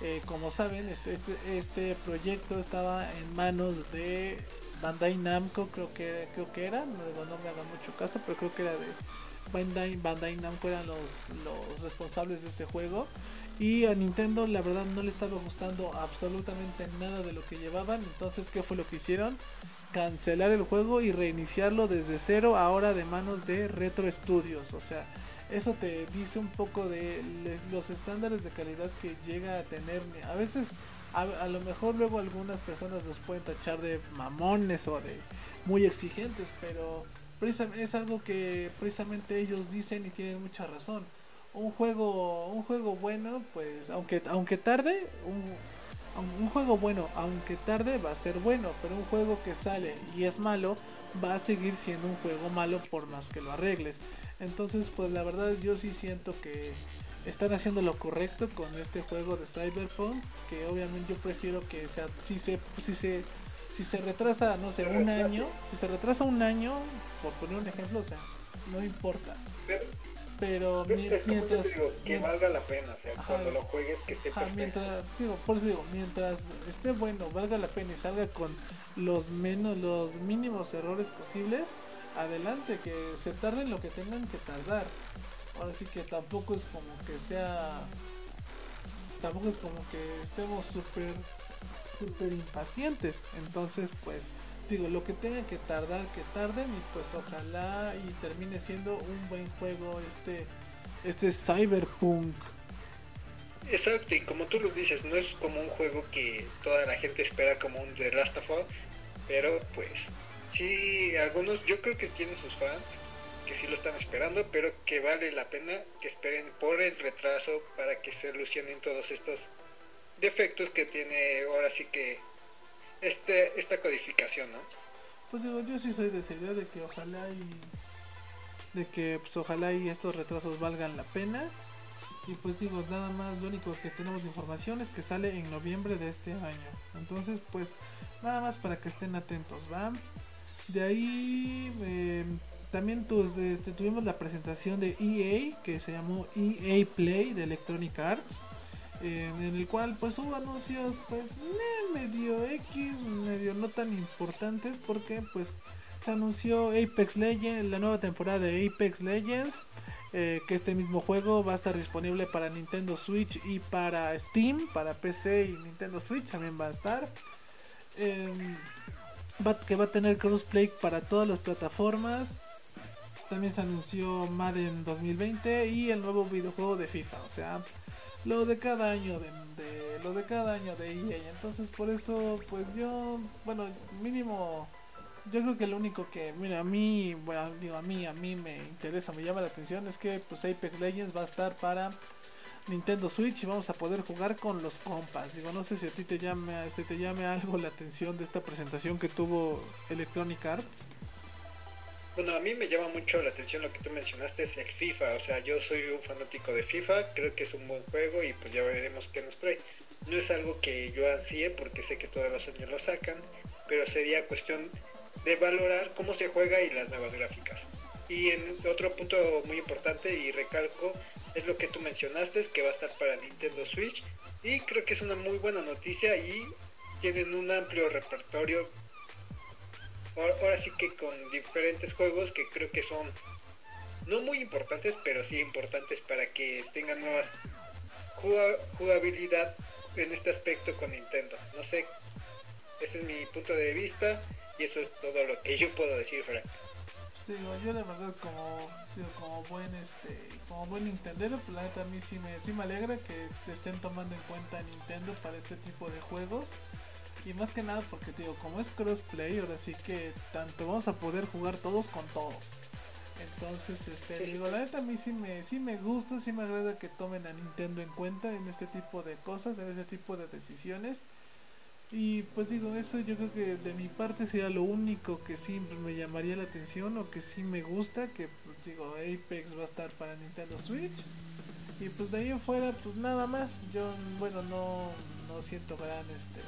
eh, como saben este, este, este proyecto estaba en manos de Bandai Namco, creo que, creo que era, no, no me hagan mucho caso, pero creo que era de Bandai, Bandai Namco eran los, los responsables de este juego. Y a Nintendo la verdad no le estaba gustando absolutamente nada de lo que llevaban. Entonces, ¿qué fue lo que hicieron? Cancelar el juego y reiniciarlo desde cero, ahora de manos de Retro Studios. O sea, eso te dice un poco de los estándares de calidad que llega a tener. A veces, a, a lo mejor luego algunas personas los pueden tachar de mamones o de muy exigentes, pero es algo que precisamente ellos dicen y tienen mucha razón. Un juego, un juego bueno, pues aunque aunque tarde, un, un juego bueno, aunque tarde va a ser bueno, pero un juego que sale y es malo, va a seguir siendo un juego malo por más que lo arregles. Entonces, pues la verdad yo sí siento que están haciendo lo correcto con este juego de Cyberpunk, que obviamente yo prefiero que sea, si se, si se, si se retrasa, no sé, un año, si se retrasa un año, por poner un ejemplo, o sea, no importa. Pero pues, mi, mientras digo, que mientras, valga la pena, o sea, ajá, cuando lo juegues que esté ajá, perfecto. Mientras, digo, por eso digo, mientras esté bueno, valga la pena y salga con los menos, los mínimos errores posibles, adelante, que se tarden lo que tengan que tardar. Ahora sí que tampoco es como que sea, tampoco es como que estemos súper súper impacientes. Entonces pues digo, lo que tengan que tardar, que tarden, y pues ojalá y termine siendo un buen juego este este Cyberpunk. Exacto, y como tú lo dices, no es como un juego que toda la gente espera como un The Last of Us, pero pues sí, algunos, yo creo que tienen sus fans que sí lo están esperando, pero que vale la pena que esperen por el retraso para que se solucionen todos estos defectos que tiene ahora sí que este esta codificación, ¿no? Pues digo, yo sí soy de esa idea de que ojalá y de que pues ojalá y estos retrasos valgan la pena. Y pues digo, nada más, lo único que tenemos de información es que sale en noviembre de este año. Entonces pues nada más para que estén atentos, ¿va? De ahí eh, también tus, este, tuvimos la presentación de E A, que se llamó E A Play de Electronic Arts, eh, en el cual pues hubo anuncios pues medio X, medio no tan importantes, porque pues se anunció Apex Legends, la nueva temporada de Apex Legends. Eh, que este mismo juego va a estar disponible para Nintendo Switch y para Steam, para P C y Nintendo Switch también va a estar, eh, va, que va a tener crossplay para todas las plataformas. También se anunció Madden dos mil veinte y el nuevo videojuego de FIFA, o sea, lo de cada año de, de lo de cada año de E A. Entonces por eso pues yo, bueno, mínimo yo creo que lo único que, mira, a mí, bueno, digo, a mí, a mí me interesa, me llama la atención, es que pues Apex Legends va a estar para Nintendo Switch y vamos a poder jugar con los compas. Digo, no sé si a ti te llame, este, te llame algo la atención de esta presentación que tuvo Electronic Arts. Bueno, a mí me llama mucho la atención lo que tú mencionaste, es el FIFA. O sea, yo soy un fanático de FIFA, creo que es un buen juego y pues ya veremos qué nos trae. No es algo que yo ansíe porque sé que todos los años lo sacan, pero sería cuestión de valorar cómo se juega y las nuevas gráficas. Y en otro punto muy importante y recalco es lo que tú mencionaste, que va a estar para Nintendo Switch, y creo que es una muy buena noticia y tienen un amplio repertorio ahora sí que con diferentes juegos que creo que son no muy importantes, pero sí importantes para que tengan nuevas jugabilidad en este aspecto con Nintendo. No sé, ese es mi punto de vista. Y eso es todo lo que yo puedo decir, Frank. Digo, yo la verdad como, digo, como buen este, como buen Nintendero, pues la neta a mí sí me, sí me alegra que te estén tomando en cuenta Nintendo para este tipo de juegos. Y más que nada porque digo, como es crossplay, ahora sí que tanto vamos a poder jugar todos con todos. Entonces, este, sí, digo, la neta a mí sí me, sí me gusta, sí me agrada que tomen a Nintendo en cuenta en este tipo de cosas, en este tipo de decisiones. Y pues digo, eso yo creo que de mi parte sería lo único que sí me llamaría la atención o que sí me gusta, que pues digo, Apex va a estar para Nintendo Switch. Y pues de ahí en fuera, pues nada más. Yo, bueno, no, no siento gran este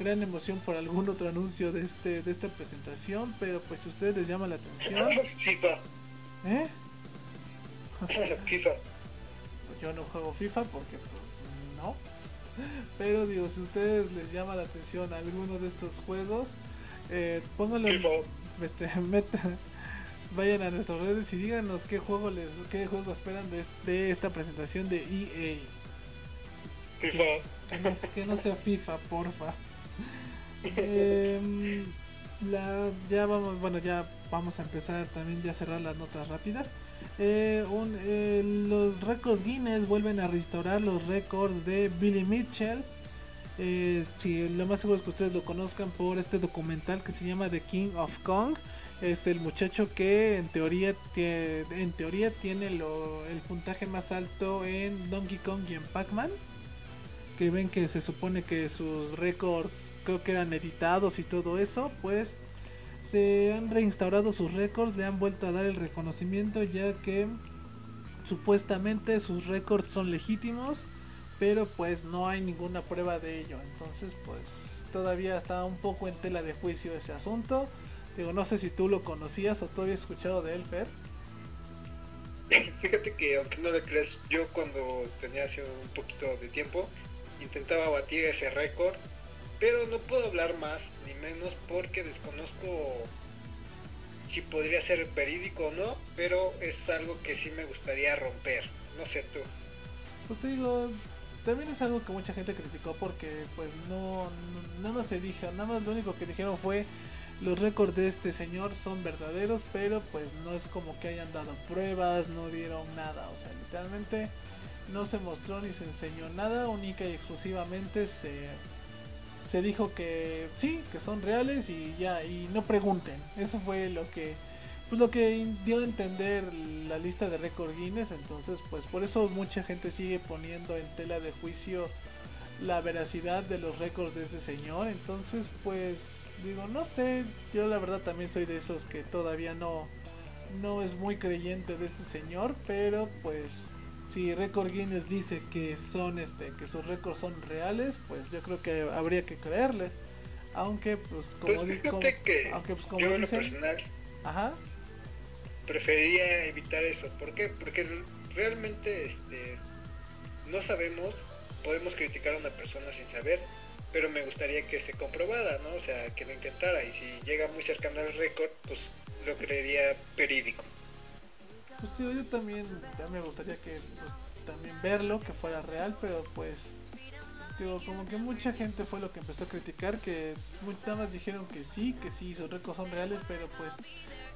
gran emoción por algún otro anuncio de este de esta presentación, pero pues si a ustedes les llama la atención. FIFA. ¿Eh? FIFA. Pues yo no juego FIFA porque pues no. Pero digo, si a ustedes les llama la atención alguno de estos juegos, eh, pónganlo, este, vayan a nuestras redes y díganos qué juego les, qué juego esperan de, este, de esta presentación de E A. FIFA. Que, que, no, que no sea FIFA, porfa. Eh, la, ya vamos, bueno, ya vamos a empezar también ya a cerrar las notas rápidas. Eh, un, eh, los récords Guinness vuelven a restaurar los récords de Billy Mitchell. Eh, sí, lo más seguro es que ustedes lo conozcan por este documental que se llama The King of Kong. Es el muchacho que en teoría tiene, en teoría tiene lo, el puntaje más alto en Donkey Kong y en Pac-Man. Que ven que se supone que sus récords creo que eran editados y todo eso, pues se han reinstaurado sus récords, le han vuelto a dar el reconocimiento, ya que supuestamente sus récords son legítimos, pero pues no hay ninguna prueba de ello. Entonces pues todavía está un poco en tela de juicio ese asunto. Digo, no sé si tú lo conocías o tú habías escuchado de él, Fer. Fíjate que aunque no lo creas, yo cuando tenía hace un poquito de tiempo intentaba batir ese récord, pero no puedo hablar más ni menos porque desconozco si podría ser verídico o no, pero es algo que sí me gustaría romper. No sé tú. Pues te digo, también es algo que mucha gente criticó porque pues no, no nada más se dijo, nada más lo único que dijeron fue los récords de este señor son verdaderos, pero pues no es como que hayan dado pruebas, no dieron nada, o sea, literalmente no se mostró ni se enseñó nada, única y exclusivamente se, se dijo que sí, que son reales y ya, y no pregunten. Eso fue lo que pues lo que dio a entender la lista de récord Guinness, entonces pues por eso mucha gente sigue poniendo en tela de juicio la veracidad de los récords de este señor, entonces pues digo, no sé, yo la verdad también soy de esos que todavía no, no es muy creyente de este señor, pero pues si récord Guinness dice que son este, que sus récords son reales, pues yo creo que habría que creerles, aunque pues como, pues, di, como, que aunque, pues, como yo dicen, en lo personal, ajá, preferiría evitar eso. ¿Por qué? Porque realmente este, no sabemos, podemos criticar a una persona sin saber, pero me gustaría que se comprobara, ¿no? O sea, que lo intentara, y si llega muy cercano al récord, pues lo creería verídico. Pues sí, yo también, ya me gustaría que pues, también verlo, que fuera real, pero pues digo, como que mucha gente fue lo que empezó a criticar, que nada más dijeron que sí, que sí, sus récords son reales, pero pues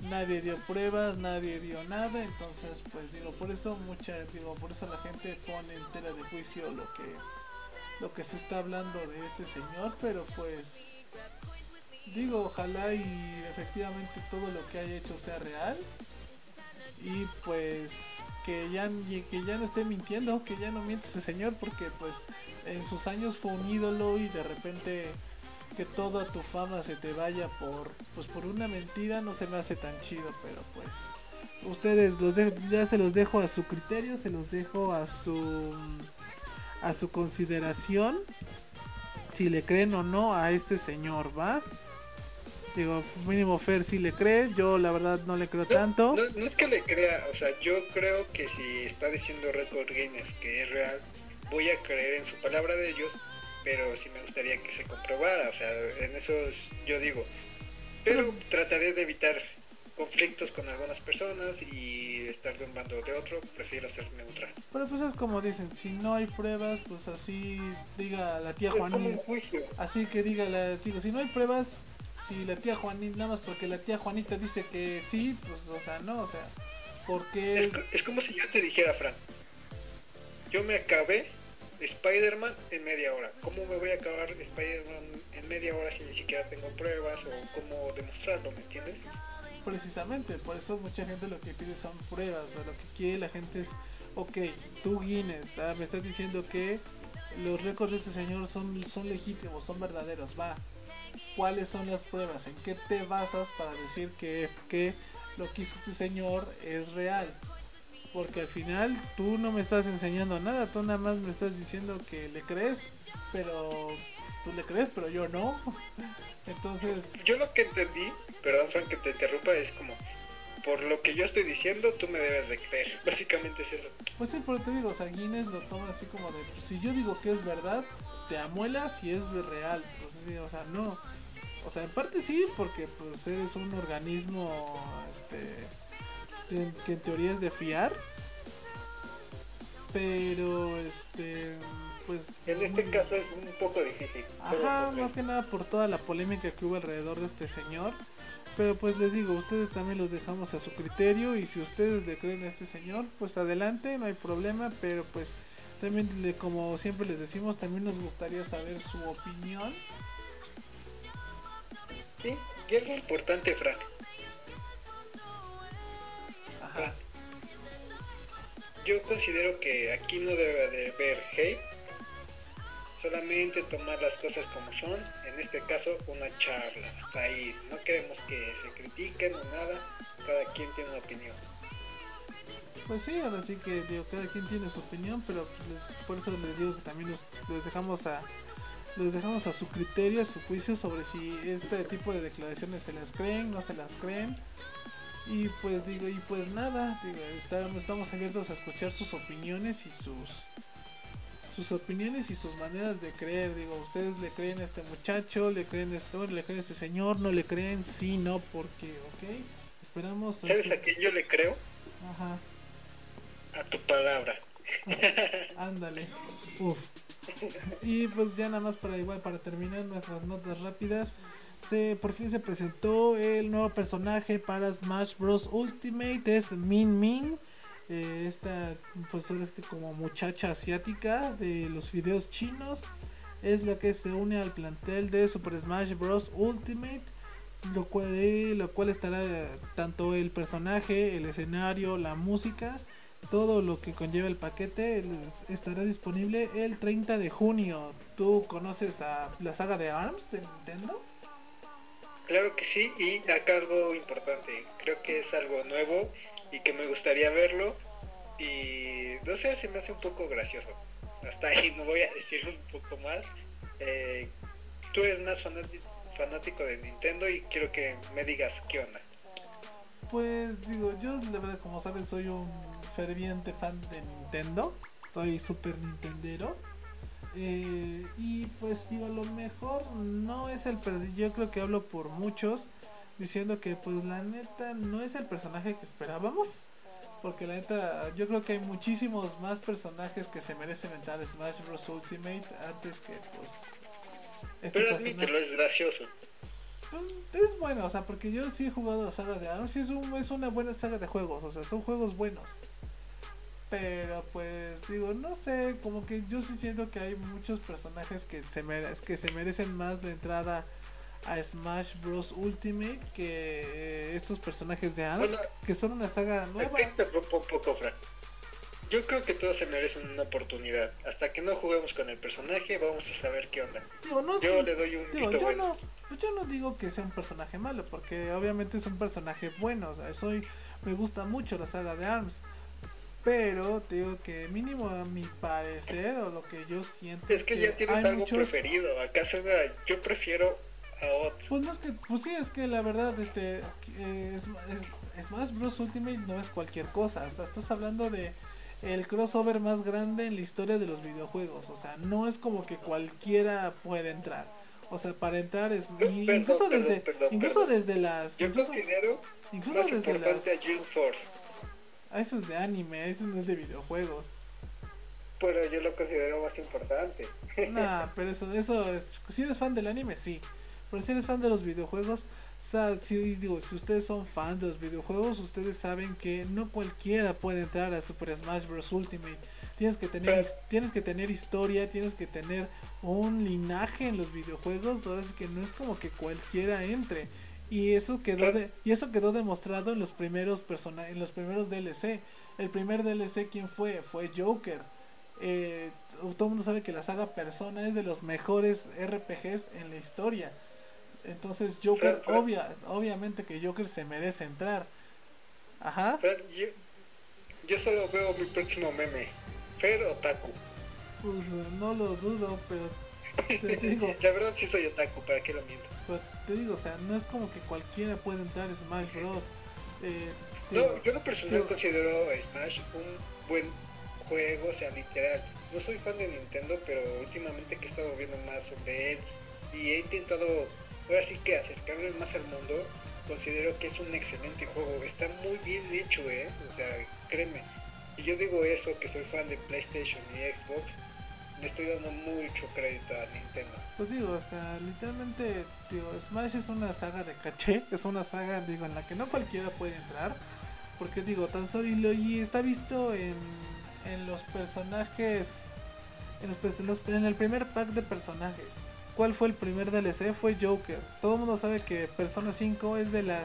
nadie dio pruebas, nadie dio nada, entonces pues digo, por eso mucha, digo, por eso la gente pone en tela de juicio lo que lo que se está hablando de este señor, pero pues digo, ojalá y efectivamente todo lo que haya hecho sea real y pues que ya, que ya no esté mintiendo, que ya no miente este señor, porque pues en sus años fue un ídolo y de repente que toda tu fama se te vaya por pues por una mentira no se me hace tan chido, pero pues ustedes los de, ya se los dejo a su criterio, se los dejo a su a su consideración si le creen o no a este señor, ¿va? Digo, mínimo Fer si le cree, yo la verdad no le creo no, tanto. No, no es que le crea, o sea, yo creo que si está diciendo Record Games que es real, voy a creer en su palabra de ellos, pero sí me gustaría que se comprobara, o sea, en eso yo digo, pero trataré de evitar conflictos con algunas personas y estar de un bando o de otro, prefiero ser neutral. Pero pues es como dicen, si no hay pruebas, pues así diga la tía Juanita, así que diga la digo, si no hay pruebas, si la tía Juanita, nada más porque la tía Juanita dice que sí, pues o sea, no, o sea, porque... Es, es como si yo te dijera, Fran, yo me acabé Spider-Man en media hora. ¿Cómo me voy a acabar Spider-Man en media hora si ni siquiera tengo pruebas o cómo demostrarlo, me entiendes? Precisamente, por eso mucha gente lo que pide son pruebas, o lo que quiere la gente es, ok, tú Guinness, ¿tá? Me estás diciendo que los récords de este señor son, son legítimos, son verdaderos, va. ¿Cuáles son las pruebas? ¿En qué te basas para decir que, que lo que hizo este señor es real? Porque al final tú no me estás enseñando nada, tú nada más me estás diciendo que le crees, pero tú le crees, pero yo no. Entonces... Yo lo que entendí, perdón Frank que te interrumpa, es como, por lo que yo estoy diciendo, tú me debes de creer, básicamente es eso. Pues sí, pero te digo, o sea, Guinness lo toma así como de, si yo digo que es verdad, te amuelas y es real, pues, o sea, no. O sea, en parte sí, porque pues eres un organismo, este... que en teoría es de fiar, pero este pues en este muy... caso es un poco difícil, ajá, más que nada por toda la polémica que hubo alrededor de este señor, pero pues les digo, ustedes también los dejamos a su criterio y si ustedes le creen a este señor, pues adelante, no hay problema, pero pues también le, como siempre les decimos, también nos gustaría saber su opinión. Sí, y es importante, Frank. Ajá. Yo considero que aquí no debe de haber hate, solamente tomar las cosas como son, en este caso una charla, hasta ahí, no queremos que se critiquen o nada, cada quien tiene una opinión. Pues sí, ahora sí que digo, cada quien tiene su opinión, pero por eso les digo que también los, los dejamos a los dejamos a su criterio, a su juicio sobre si este tipo de declaraciones se las creen, no se las creen. Y pues digo, y pues nada, digo, estamos, estamos abiertos a escuchar sus opiniones y sus sus opiniones y sus maneras de creer, digo, ustedes le creen a este muchacho, le creen a este, bueno, le creen a este señor, no le creen, sí, no, porque, ok, esperamos. ¿Sabes este... a quién yo le creo? Ajá. A tu palabra. Ándale. Uf. Y pues ya nada más para igual para terminar nuestras notas rápidas, se por fin se presentó el nuevo personaje para Smash Bros Ultimate, es Min Min. Eh, esta pues es que como muchacha asiática de los videos chinos es la que se une al plantel de Super Smash Bros Ultimate, lo cual, eh, lo cual estará tanto el personaje, el escenario, la música, todo lo que conlleva el paquete estará disponible el treinta de junio. ¿Tú conoces a la saga de ARMS de Nintendo? Claro que sí, y acá algo importante, creo que es algo nuevo y que me gustaría verlo, y no sé, se me hace un poco gracioso. Hasta ahí no voy a decir un poco más. Eh, tú eres más fanático de Nintendo y quiero que me digas qué onda. Pues digo, yo la verdad, como saben, soy un ferviente fan de Nintendo, soy super nintendero, eh, y pues digo, a lo mejor no es el personaje, yo creo que hablo por muchos diciendo que pues la neta no es el personaje que esperábamos, porque la neta yo creo que hay muchísimos más personajes que se merecen entrar a Smash Bros Ultimate antes que pues este. Pero admítelo, es gracioso. Es bueno, o sea, porque yo sí he jugado la saga de ARMS, sí es, un, es una buena saga de juegos, o sea, son juegos buenos. Pero pues digo, no sé, como que yo sí siento que hay muchos personajes que se, mere que se merecen más de entrada a Smash Bros Ultimate que eh, estos personajes de ARMS, bueno, que son una saga nueva. Te propongo un poco, Fran. Yo creo que todos se merecen una oportunidad. Hasta que no juguemos con el personaje, vamos a saber qué onda. Digo, no, yo sí, le doy un digo, visto yo bueno. No, yo no digo que sea un personaje malo, porque obviamente es un personaje bueno. O sea, soy, me gusta mucho la saga de ARMS. Pero te digo que mínimo a mi parecer, o lo que yo siento... Es que, que ya tienes algo muchos... preferido. Acá suena, yo prefiero a otro. Pues, no es que, pues sí, es que la verdad, este eh, es, es, Smash Bros Ultimate no es cualquier cosa. Hasta estás hablando de... el crossover más grande en la historia de los videojuegos, o sea, no es como que cualquiera puede entrar, o sea, para entrar es no, perdón, incluso perdón, desde perdón, incluso perdón. desde las yo incluso, considero incluso más desde importante las... a June Force. Ah, eso es de anime, eso no es de videojuegos. Pero yo lo considero más importante. Nah, pero eso eso es, si eres fan del anime sí, pero si eres fan de los videojuegos, o sea, si, digo, si ustedes son fans de los videojuegos, ustedes saben que no cualquiera puede entrar a Super Smash Bros Ultimate. Tienes que tener, Pero... tienes que tener historia, tienes que tener un linaje en los videojuegos. Ahora sí que no es como que cualquiera entre. Y eso quedó Pero... de, y eso quedó demostrado en los primeros persona, en los primeros D L C. El primer D L C, ¿quién fue? Fue Joker. Eh, todo el mundo sabe que la saga Persona es de los mejores R P Gs en la historia. Entonces Joker, Fred, Fred. Obvia, obviamente que Joker se merece entrar. Ajá. Fred, yo, yo solo veo mi próximo meme. Fer otaku. Pues no lo dudo, pero te digo. La verdad sí soy otaku, ¿para qué lo miento? Pero te digo, o sea, no es como que cualquiera puede entrar a Smash Bros. Eh, no, digo, yo en lo personal digo, considero Smash un buen juego, o sea, literal. No soy fan de Nintendo, pero últimamente que he estado viendo más sobre él y he intentado... ahora sí que acercarme más al mundo, considero que es un excelente juego, está muy bien hecho, eh, o sea, créeme. Y yo digo eso, que soy fan de PlayStation y Xbox, le estoy dando mucho crédito a Nintendo. Pues digo, o sea, literalmente, digo, Smash es una saga de caché, es una saga, digo, en la que no cualquiera puede entrar, porque digo, tan solo y está visto en, en los personajes, en los, en el primer pack de personajes. ¿Cuál fue el primer D L C? Fue Joker. Todo el mundo sabe que Persona cinco es de la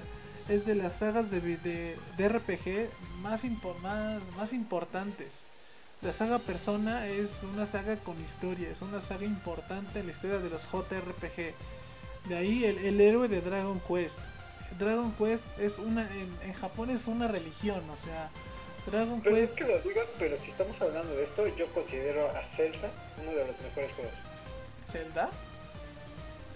es de las sagas de, de, de R P G más, impo, más, más importantes. La saga Persona es una saga con historia, es una saga importante en la historia de los J R P G. De ahí el, el héroe de Dragon Quest. Dragon Quest es una en, en Japón es una religión, o sea, Dragon pero Quest... Pero es que lo digan, pero si estamos hablando de esto, yo considero a Zelda uno de los mejores juegos. ¿Zelda?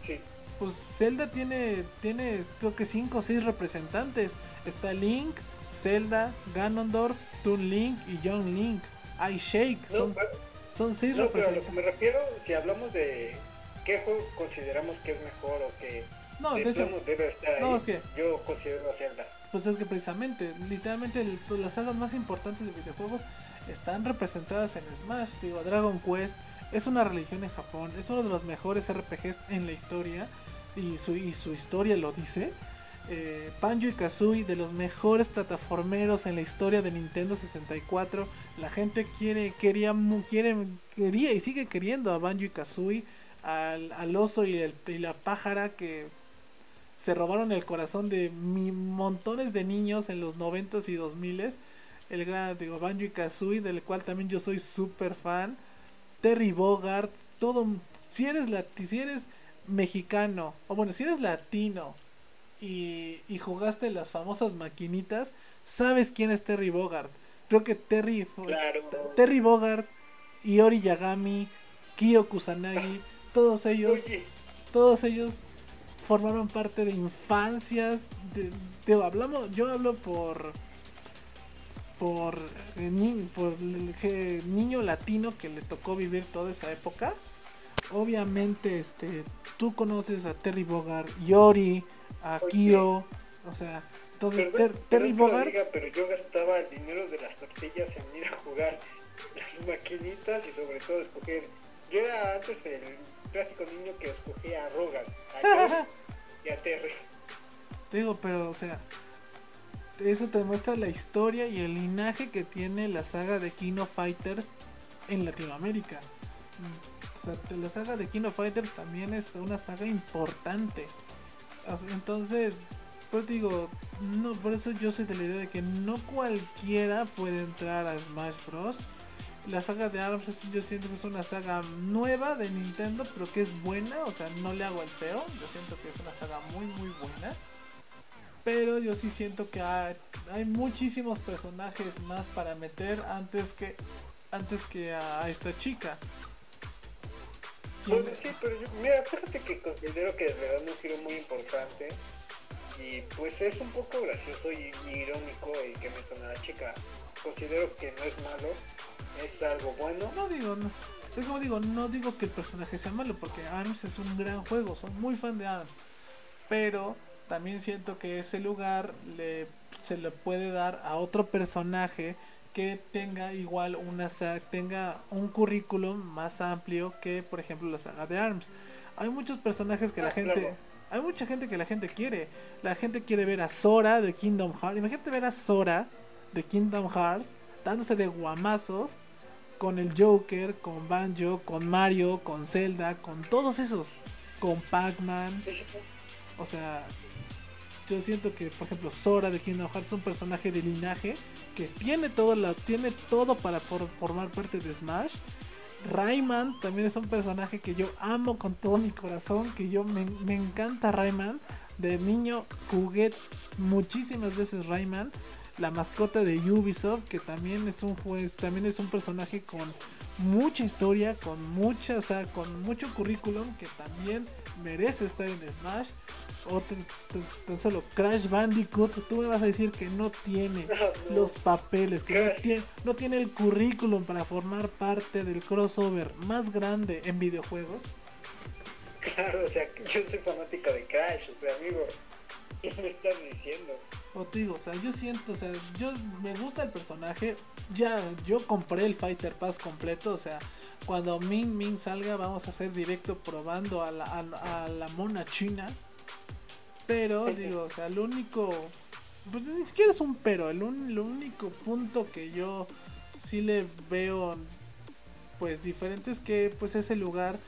Sí. Pues Zelda tiene, tiene creo que cinco o seis representantes. Está Link, Zelda, Ganondorf, Toon Link y Young Link. I Shake. No, son, pero, son seis no, representantes. Pero a lo que me refiero, si hablamos de qué juego consideramos que es mejor o que No, de, de hecho, debe estar no, ahí. Es que, yo considero Zelda. Pues es que precisamente, literalmente el, las salas más importantes de videojuegos están representadas en Smash. Digo, Dragon Quest es una religión en Japón, es uno de los mejores R P Gs en la historia y su, y su historia lo dice. Eh, Banjo y Kazooie, de los mejores plataformeros en la historia de Nintendo sesenta y cuatro. La gente quiere, quería, quiere, quería y sigue queriendo a Banjo y Kazooie, al, al oso y, el, y la pájara que se robaron el corazón de mi, montones de niños en los noventas y dos miles. El gran, digo, Banjo y Kazooie, del cual también yo soy súper fan. Terry Bogard, todo. Si eres, lati, si eres mexicano, o bueno, si eres latino Y, y jugaste las famosas maquinitas, sabes quién es Terry Bogard. Creo que Terry claro. Terry Bogard, Iori Yagami, Kyo Kusanagi, todos ellos Oye. todos ellos formaron parte de infancias de, de, hablamos, yo hablo por por, eh, ni, por el eh, niño latino que le tocó vivir toda esa época. Obviamente, este, tú conoces a Terry Bogard, Yori, a Oye. Kyo, o sea, entonces Perdón, ter Terry Bogard. Diga, pero yo gastaba el dinero de las tortillas en ir a jugar las maquinitas y sobre todo escoger. Yo era antes el clásico niño que escogía a Rogan, a Yori y a Terry. Te digo, pero o sea, eso te muestra la historia y el linaje que tiene la saga de King of Fighters en Latinoamérica. La saga de King of Fighters también es una saga importante. Entonces, por eso digo, no, por eso yo soy de la idea de que no cualquiera puede entrar a Smash Bros. La saga de ARMS yo siento que es una saga nueva de Nintendo, pero que es buena, o sea, no le hago el feo. Yo siento que es una saga muy muy buena, pero yo sí siento que hay, hay muchísimos personajes más para meter antes que, antes que a, a esta chica. Pues sí, pero yo, mira, fíjate que considero que de verdad es un giro muy importante y pues es un poco gracioso y irónico el que metan a la chica. Considero que no es malo, es algo bueno. No digo, no, es como digo, no digo que el personaje sea malo porque ARMS es un gran juego, soy muy fan de ARMS, pero también siento que ese lugar le, se le puede dar a otro personaje que tenga igual una saga, tenga un currículum más amplio que por ejemplo la saga de ARMS. Hay muchos personajes que ah, la gente claro. hay mucha gente que la gente quiere. La gente quiere ver a Sora de Kingdom Hearts. Imagínate ver a Sora de Kingdom Hearts dándose de guamazos con el Joker, con Banjo, con Mario, con Zelda, con todos esos, con Pac-Man. O sea, yo siento que, por ejemplo, Sora de Kingdom Hearts es un personaje de linaje que tiene todo, la, tiene todo para por, formar parte de Smash. Rayman también es un personaje que yo amo con todo mi corazón, que yo me, me encanta Rayman. De niño jugué muchísimas veces Rayman, la mascota de Ubisoft, que también es un juez, también es un personaje con mucha historia, con mucha, o sea, con mucho currículum que también merece estar en Smash. O tan solo Crash Bandicoot, tú me vas a decir que no tiene no, no. los papeles, que no tiene, no tiene el currículum para formar parte del crossover más grande en videojuegos. Claro, o sea, yo soy fanático de Crash, o sea, amigo, ¿qué me estás diciendo? O te digo, o sea, yo siento, o sea, yo me gusta el personaje, ya yo compré el Fighter Pass completo, o sea, cuando Min Min salga vamos a hacer directo probando a la, a, a la mona china. Pero, digo, o sea, el único, pues ni siquiera es un pero, el, un, el único punto que yo sí le veo, pues, diferente es que, pues, ese lugar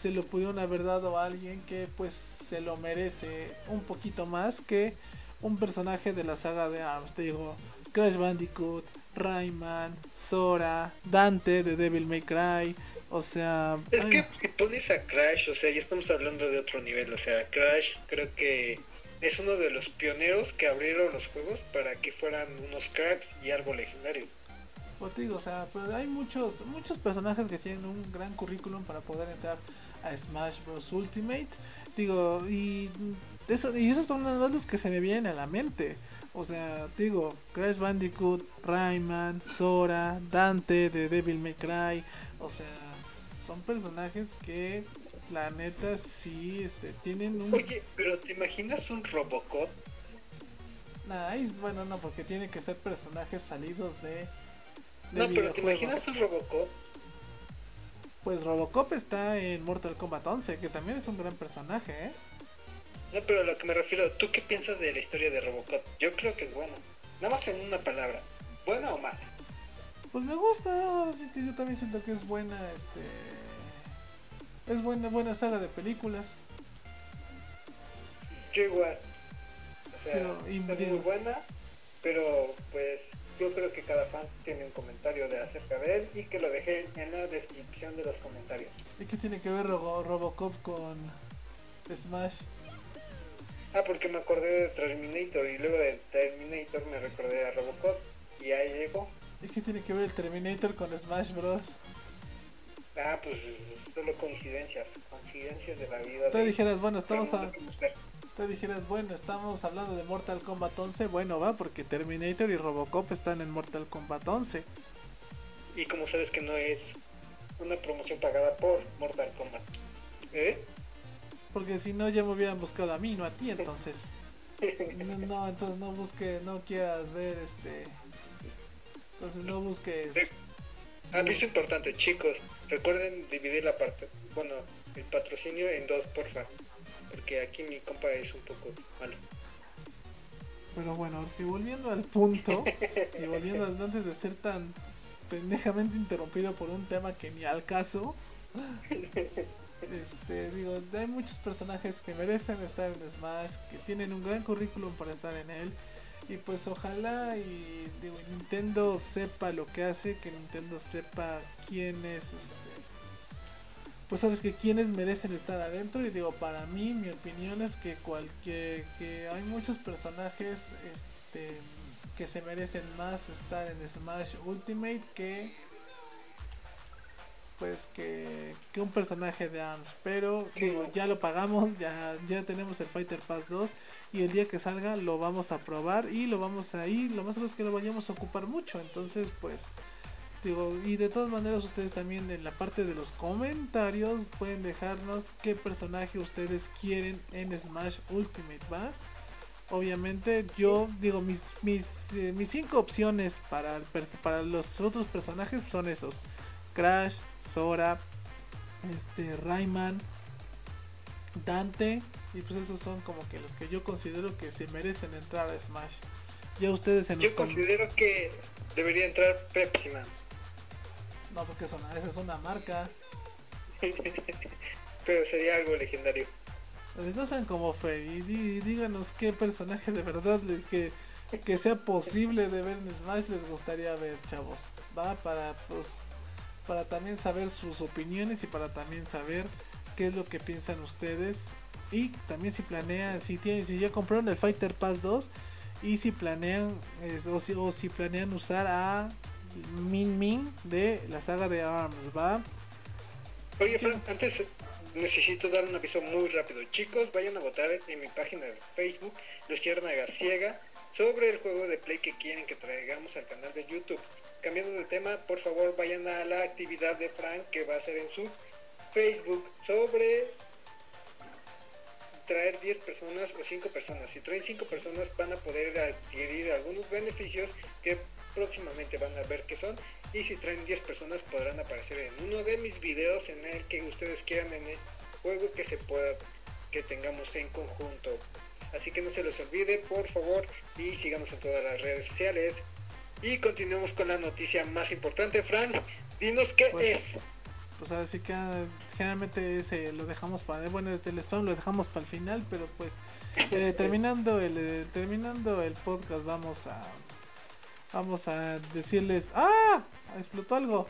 se lo pudieron haber dado a alguien que, pues, se lo merece un poquito más que un personaje de la saga de ARMS. Te digo, Crash Bandicoot, Rayman, Sora, Dante de Devil May Cry. O sea, es que si pones a Crash, o sea, ya estamos hablando de otro nivel. O sea, Crash creo que es uno de los pioneros que abrieron los juegos para que fueran unos cracks y algo legendario. Pues te digo, o sea, pero hay muchos muchos personajes que tienen un gran currículum para poder entrar a Smash Bros Ultimate. Digo, y eso, y esos son los que se me vienen a la mente. O sea, digo, Crash Bandicoot, Rayman, Sora, Dante de Devil May Cry, o sea, son personajes que La neta sí, este, tienen un... Oye, pero ¿te imaginas un Robocop? Nah, y, bueno, no, porque tienen que ser personajes salidos de... de no, pero ¿te imaginas un Robocop? Pues Robocop está en Mortal Kombat once, que también es un gran personaje, ¿eh? No, pero a lo que me refiero, ¿tú qué piensas de la historia de Robocop? Yo creo que es buena. Nada más en una palabra, ¿buena o mala? Pues me gusta, así que yo también siento que es buena, este... Es buena, buena saga de películas. Yo igual. O sea, pero, y, está muy buena, pero pues yo creo que cada fan tiene un comentario de acerca de él y que lo dejé en la descripción de los comentarios. ¿Y qué tiene que ver Robo Robocop con Smash? Ah, porque me acordé de Terminator y luego de Terminator me recordé a Robocop y ahí llegó. ¿Y qué tiene que ver el Terminator con Smash Bros? Ah, pues solo coincidencias, coincidencias de la vida. Te de... dijeras, bueno, estamos a... Te dijeras, bueno, estamos hablando de Mortal Kombat once, bueno, va, porque Terminator y Robocop están en Mortal Kombat once. Y como sabes que no es una promoción pagada por Mortal Kombat, ¿eh? Porque si no ya me hubieran buscado a mí, no a ti, entonces. No, no, entonces no busques, no quieras ver, este... Entonces no busques... Aviso importante, chicos, recuerden dividir la parte, bueno, el patrocinio en dos, porfa, porque aquí mi compa es un poco malo. Pero bueno, y volviendo al punto, y volviendo antes de ser tan pendejamente interrumpido por un tema que ni al caso, este, digo, hay muchos personajes que merecen estar en Smash, que tienen un gran currículum para estar en él. Y pues ojalá y digo, Nintendo sepa lo que hace, que Nintendo sepa quién es, este, pues sabes que quiénes merecen estar adentro. Y digo, para mí, mi opinión es que cualquier, que hay muchos personajes este, que se merecen más estar en Smash Ultimate que pues que, que un personaje de ARMS. Pero sí, digo, ya lo pagamos, ya, ya tenemos el Fighter Pass dos. Y el día que salga lo vamos a probar y lo vamos a ir, lo más seguro es que lo vayamos a ocupar mucho. Entonces pues, digo, y de todas maneras ustedes también en la parte de los comentarios pueden dejarnos qué personaje ustedes quieren en Smash Ultimate, ¿va? Obviamente yo digo, mis, mis, eh, mis cinco opciones para, para los otros personajes son esos: Crash, Sora, este, Rayman, Dante, y pues esos son como que los que yo considero que se merecen entrar a Smash. Ya ustedes en los Yo considero con... que debería entrar Pepsi Man. No, porque eso, esa es una marca. Pero sería algo legendario. Pues no sean como Fer y dí, díganos qué personaje de verdad que, que sea posible de ver en Smash les gustaría ver, chavos. Va para pues para también saber sus opiniones y para también saber qué es lo que piensan ustedes. Y también si planean, si tienen, si ya compraron el Fighter Pass dos y si planean es, o, si, o si planean usar a Min Min de la saga de ARMS, ¿va? Oye, Fran, antes necesito dar un aviso muy rápido. Chicos, vayan a votar en mi página de Facebook, Luciana Garciega, sobre el juego de Play que quieren que traigamos al canal de YouTube. Cambiando de tema, por favor vayan a la actividad de Fran que va a ser en su Facebook sobre traer diez personas o cinco personas. Si traen cinco personas van a poder adquirir algunos beneficios que próximamente van a ver qué son. Y si traen diez personas podrán aparecer en uno de mis videos en el que ustedes quieran, en el juego que se pueda, que tengamos en conjunto. Así que no se los olvide, por favor, y síganos en todas las redes sociales. Y continuemos con la noticia más importante. Fran, dinos qué pues, es. Pues ahora sí que generalmente ese lo dejamos para, bueno, el spam lo dejamos para el final, pero pues eh, terminando el eh, terminando el podcast vamos a vamos a decirles, ah, explotó algo.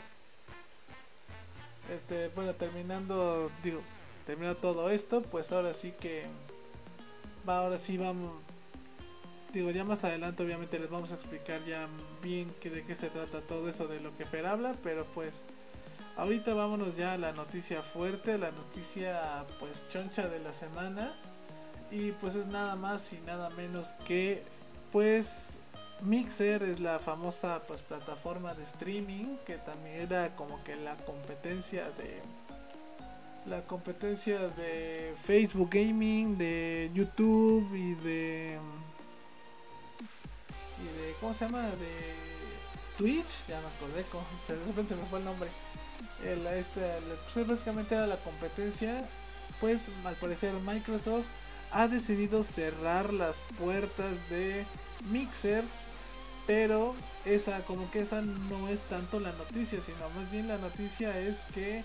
Este, bueno, terminando, digo, terminó todo esto, pues ahora sí que va, ahora sí vamos, digo, ya más adelante obviamente les vamos a explicar ya bien que de qué se trata todo eso de lo que Fer habla, pero pues ahorita vámonos ya a la noticia fuerte, la noticia pues choncha de la semana. Y pues es nada más y nada menos que pues Mixer es la famosa pues plataforma de streaming que también era como que la competencia de la competencia de Facebook Gaming, de YouTube y de... y de ¿cómo se llama? De Twitch, ya me acordé, como, de repente se me fue el nombre. El, este, pues básicamente era la competencia. Pues al parecer Microsoft ha decidido cerrar las puertas de Mixer, pero esa, como que esa no es tanto la noticia, sino más bien la noticia es que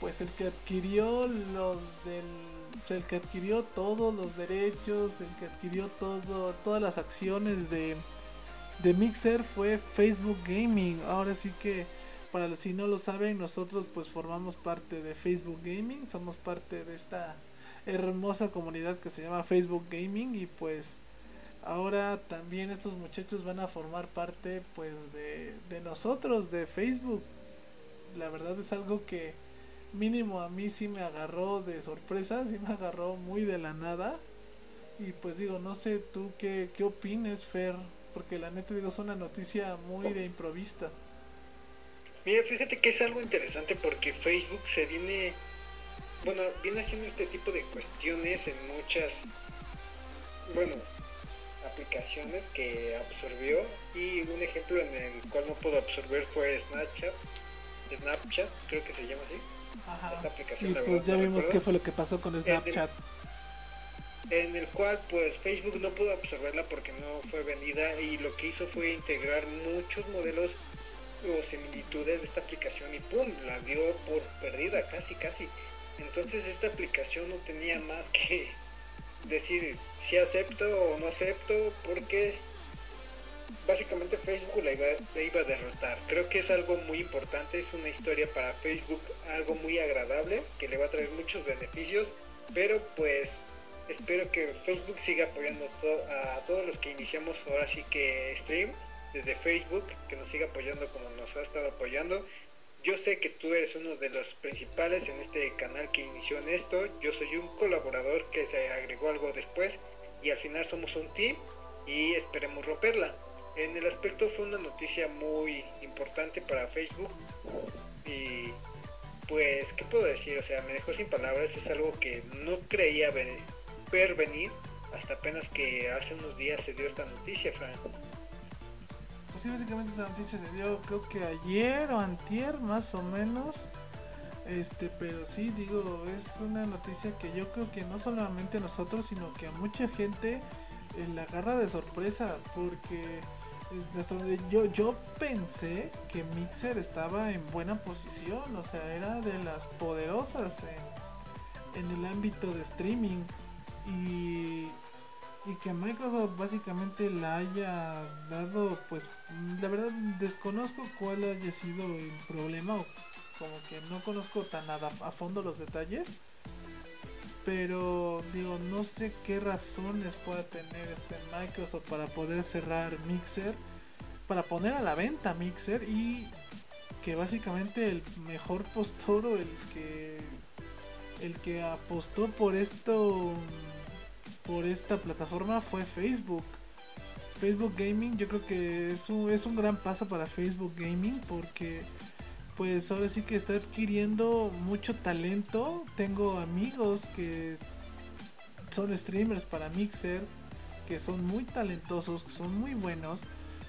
pues el que adquirió los del, el que adquirió todos los derechos, el que adquirió todo, todas las acciones de, de Mixer fue Facebook Gaming. Ahora sí que, para los si no lo saben, nosotros pues formamos parte de Facebook Gaming, somos parte de esta hermosa comunidad que se llama Facebook Gaming, y pues ahora también estos muchachos van a formar parte pues de, de nosotros, de Facebook. La verdad es algo que mínimo a mí sí me agarró de sorpresa, sí me agarró muy de la nada. Y pues digo, no sé tú qué, qué opines, Fer, porque la neta digo, es una noticia muy de improvista. Mira, fíjate que es algo interesante porque Facebook se viene, bueno, viene haciendo este tipo de cuestiones en muchas, bueno, aplicaciones que absorbió, y un ejemplo en el cual no pudo absorber fue Snapchat, Snapchat, creo que se llama así. Ajá. Esta aplicación, y la pues verdad, ya no vimos qué fue lo que pasó con Snapchat. En el, en el cual pues Facebook no pudo absorberla porque no fue vendida, y lo que hizo fue integrar muchos modelos o similitudes de esta aplicación y pum, la dio por perdida casi casi. Entonces esta aplicación no tenía más que decir si acepto o no acepto, porque básicamente Facebook la iba, la iba a derrotar. Creo que es algo muy importante, es una historia para Facebook, algo muy agradable que le va a traer muchos beneficios, pero pues espero que Facebook siga apoyando to- a todos los que iniciamos ahora sí que stream desde Facebook, que nos siga apoyando como nos ha estado apoyando. Yo sé que tú eres uno de los principales en este canal que inició en esto, yo soy un colaborador que se agregó algo después, y al final somos un team y esperemos romperla. En el aspecto fue una noticia muy importante para Facebook, y pues qué puedo decir, o sea, me dejó sin palabras, es algo que no creía ver venir hasta apenas que hace unos días se dio esta noticia, Fran. Sí, básicamente esta noticia se dio creo que ayer o antier más o menos, este, pero sí digo, es una noticia que yo creo que no solamente nosotros, sino que a mucha gente eh, la agarra de sorpresa, porque hasta donde yo, yo pensé que Mixer estaba en buena posición, o sea, era de las poderosas en, en el ámbito de streaming, y... y que Microsoft básicamente la haya dado, pues la verdad desconozco cuál haya sido el problema, o como que no conozco tan a, a fondo los detalles, pero digo, no sé qué razones pueda tener este Microsoft para poder cerrar Mixer, para poner a la venta Mixer, y que básicamente el mejor postor, o el que el que apostó por esto, por esta plataforma, fue Facebook. Facebook Gaming, yo creo que es un, es un gran paso para Facebook Gaming, porque pues ahora sí que está adquiriendo mucho talento. Tengo amigos que son streamers para Mixer, que son muy talentosos, que son muy buenos,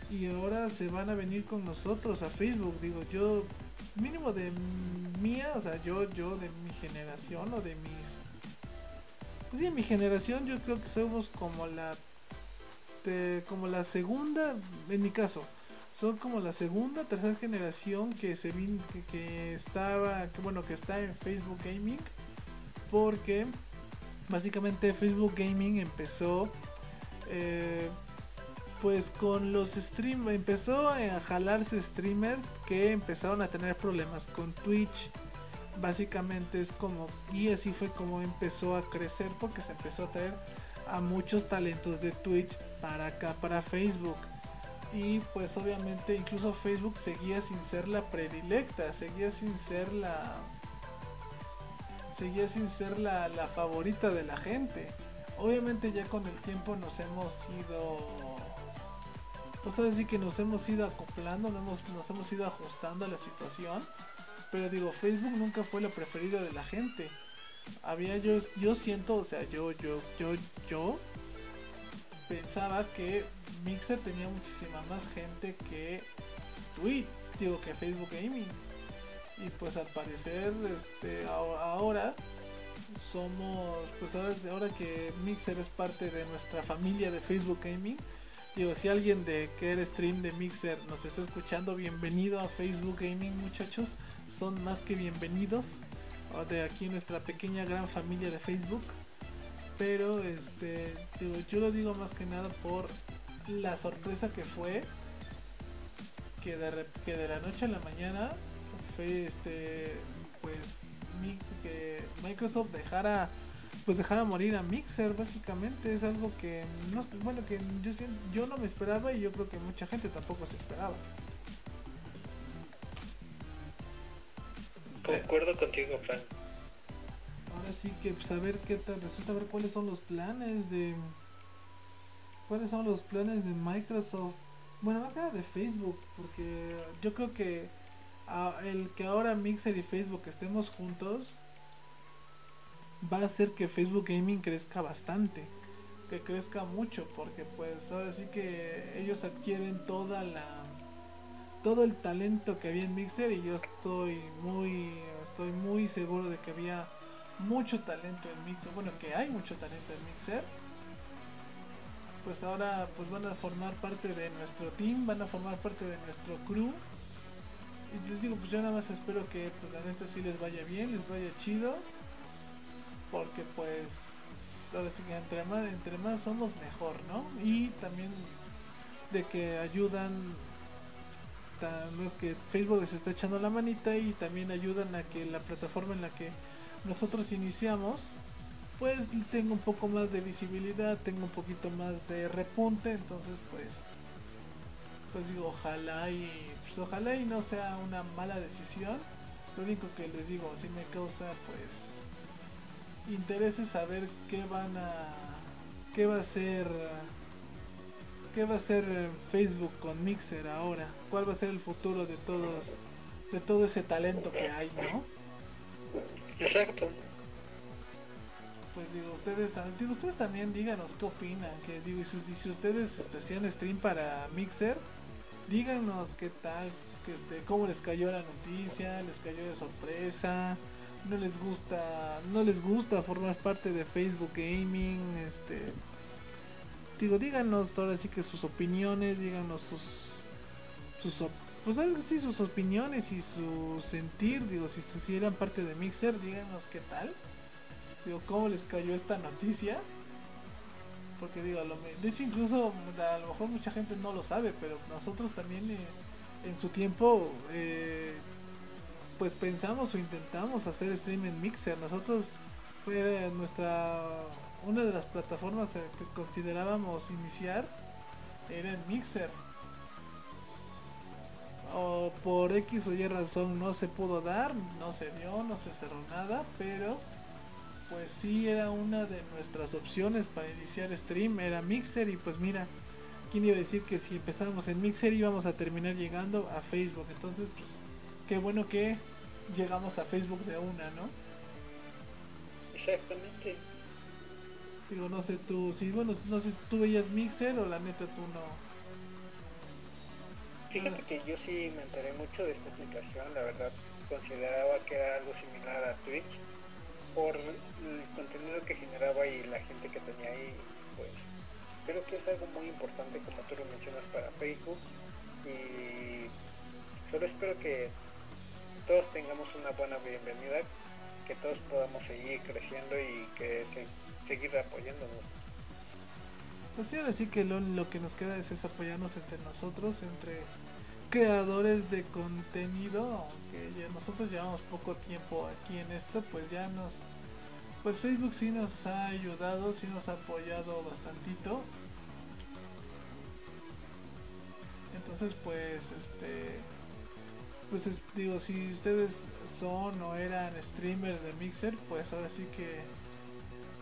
y ahora se van a venir con nosotros a Facebook. Digo, yo mínimo de mía, o sea, yo, yo de mi generación o de mis... pues sí, en mi generación yo creo que somos como la te, como la segunda, en mi caso, son como la segunda, tercera generación que se vin, que, que estaba, que bueno, que está en Facebook Gaming, porque básicamente Facebook Gaming empezó eh, pues con los streamers, empezó a jalarse streamers que empezaron a tener problemas con Twitch. Básicamente es como, y así fue como empezó a crecer, porque se empezó a traer a muchos talentos de Twitch para acá, para Facebook. Y pues obviamente incluso Facebook seguía sin ser la predilecta, seguía sin ser la seguía sin ser la, la favorita de la gente. Obviamente ya con el tiempo nos hemos ido, pues ahora sí que nos hemos ido acoplando, nos hemos, nos hemos ido ajustando a la situación. pero digo, Facebook nunca fue la preferida de la gente. Había yo, yo siento, o sea, yo, yo, yo, yo pensaba que Mixer tenía muchísima más gente que Twitch, digo, que Facebook Gaming. Y pues al parecer, este, ahora somos, pues ahora, ahora que Mixer es parte de nuestra familia de Facebook Gaming, digo, si alguien de que era stream de Mixer nos está escuchando, bienvenido a Facebook Gaming, muchachos, son más que bienvenidos de aquí nuestra pequeña gran familia de Facebook. Pero este, digo, yo lo digo más que nada por la sorpresa que fue que de, que de la noche a la mañana fue este, pues mi, que Microsoft dejara pues dejara morir a Mixer. Básicamente es algo que no, bueno, que yo, yo no me esperaba, y yo creo que mucha gente tampoco se esperaba. Concuerdo contigo, Frank. Ahora sí que saber pues, qué tal resulta, ver cuáles son los planes de cuáles son los planes de Microsoft, bueno, más que nada de Facebook, porque yo creo que a, el que ahora Mixer y Facebook estemos juntos va a hacer que Facebook Gaming crezca bastante, que crezca mucho, porque pues ahora sí que ellos adquieren toda la todo el talento que había en Mixer, y yo estoy muy estoy muy seguro de que había mucho talento en Mixer, bueno, que hay mucho talento en Mixer. Pues ahora pues van a formar parte de nuestro team, van a formar parte de nuestro crew, y les digo, pues yo nada más espero que pues la neta sí les vaya bien, les vaya chido, porque pues ahora sí que entre más, entre más somos mejor, ¿no? Y también de que ayudan, es que Facebook les está echando la manita, y también ayudan a que la plataforma en la que nosotros iniciamos pues tenga un poco más de visibilidad, tenga un poquito más de repunte. Entonces pues pues digo, ojalá y pues, ojalá y no sea una mala decisión. Lo único que les digo, si me causa pues interés es saber qué van a qué va a ser ¿Qué va a hacer Facebook con Mixer ahora? ¿Cuál va a ser el futuro de todos, de todo ese talento que hay, no? Exacto. Pues digo, ustedes también, digo, ustedes también díganos qué opinan, que digo, y si, si ustedes este, hacían stream para Mixer, díganos qué tal, que este, cómo les cayó la noticia, les cayó de sorpresa, no les gusta, no les gusta formar parte de Facebook Gaming, este. Digo, díganos ahora sí que sus opiniones, díganos sus, sus pues algo sí, sus opiniones y su sentir, digo, si, si eran parte de Mixer, díganos qué tal, digo, cómo les cayó esta noticia, porque digo, lo, de hecho incluso a lo mejor mucha gente no lo sabe, pero nosotros también eh, en su tiempo eh, pues pensamos o intentamos hacer stream en Mixer. Nosotros fue nuestra... una de las plataformas que considerábamos iniciar era el Mixer, o por X o Y razón no se pudo dar, no se dio, no se cerró nada, pero pues sí era una de nuestras opciones para iniciar stream, era Mixer. Y pues mira, quién iba a decir que si empezábamos en Mixer íbamos a terminar llegando a Facebook. Entonces pues qué bueno que llegamos a Facebook de una, ¿no? Exactamente. Digo, no sé tú, si bueno, no sé, ¿tú veías Mixer o la neta tú no? Fíjate que yo sí me enteré mucho de esta aplicación, la verdad consideraba que era algo similar a Twitch por el contenido que generaba y la gente que tenía ahí. Pues creo que es algo muy importante, como tú lo mencionas, para Facebook, y solo espero que todos tengamos una buena bienvenida, que todos podamos seguir creciendo y que se seguir apoyándonos. Pues sí, ahora sí que lo, lo que nos queda es, es apoyarnos entre nosotros, entre creadores de contenido, aunque ya nosotros llevamos poco tiempo aquí en esto, pues ya nos, pues Facebook sí nos ha ayudado, sí nos ha apoyado bastantito. Entonces pues este, pues es, digo, si ustedes son o eran streamers de Mixer, pues ahora sí que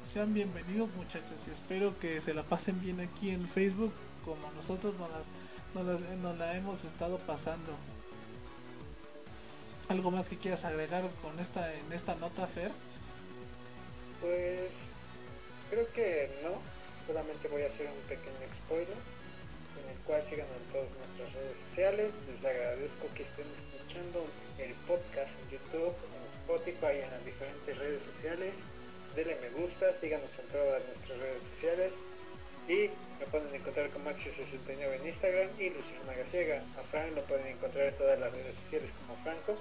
sean bienvenidos, muchachos, y espero que se la pasen bien aquí en Facebook como nosotros nos, las, nos, las, nos la hemos estado pasando. ¿Algo más que quieras agregar con esta, en esta nota, Fer? Pues creo que no, solamente voy a hacer un pequeño spoiler en el cual sigan en todas nuestras redes sociales. Les agradezco que estén escuchando el podcast en YouTube, en Spotify y en las diferentes redes sociales. Denle me gusta, síganos en todas nuestras redes sociales y me pueden encontrar con Maxi sesenta y nueve en Instagram y Luciano Magasiega. A Fran lo pueden encontrar en todas las redes sociales como Franco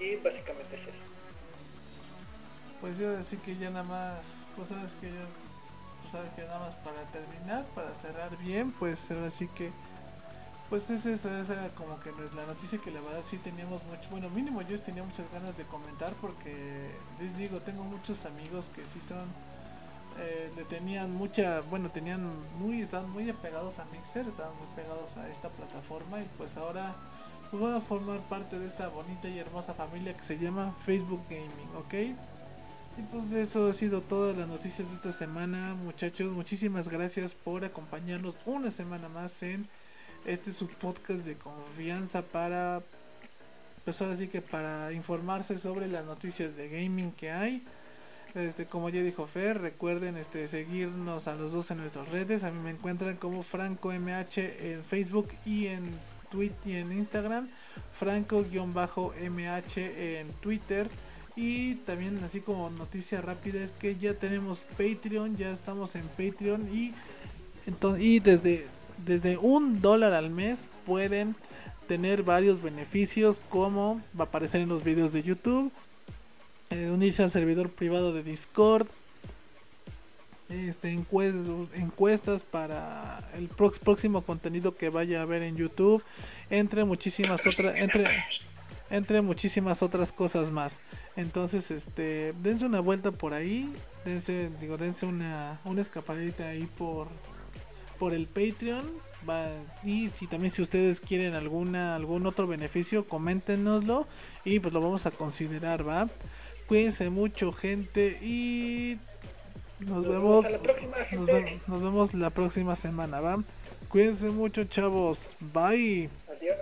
y básicamente es eso. Pues yo decir que ya nada más, pues sabes que yo... sabes que nada más para terminar, para cerrar bien, pues ahora sí que pues esa, esa era como que la noticia que la verdad sí teníamos mucho, bueno mínimo yo tenía muchas ganas de comentar porque les digo, tengo muchos amigos que sí son, eh, le tenían mucha, bueno tenían muy, estaban muy apegados a Mixer, estaban muy pegados a esta plataforma y pues ahora pues van a formar parte de esta bonita y hermosa familia que se llama Facebook Gaming, ¿ok? Y pues eso ha sido todas las noticias de esta semana, muchachos. Muchísimas gracias por acompañarnos una semana más en este subpodcast de confianza para, pues ahora sí que para informarse sobre las noticias de gaming que hay. Este, como ya dijo Fer, recuerden este seguirnos a los dos en nuestras redes. A mí me encuentran como FrancoMH en Facebook y en Twitter y en Instagram, Franco-M H en Twitter. Y también así como noticia rápida es que ya tenemos Patreon, ya estamos en Patreon y, entonces, y desde, desde un dólar al mes pueden tener varios beneficios como va a aparecer en los videos de YouTube, eh, unirse al servidor privado de Discord, este, encuestas para el próximo contenido que vaya a haber en YouTube, entre muchísimas otras... entre Entre muchísimas otras cosas más. Entonces, este, dense una vuelta por ahí. Dense, digo, dense una, una escapadita ahí por, por el Patreon. Va, y si también si ustedes quieren alguna, algún otro beneficio, coméntenoslo. Y pues lo vamos a considerar, ¿va? Cuídense mucho, gente. Y nos, nos vemos, vemos próxima, nos, ve, nos vemos la próxima semana, ¿va? Cuídense mucho, chavos. Bye. Adiós.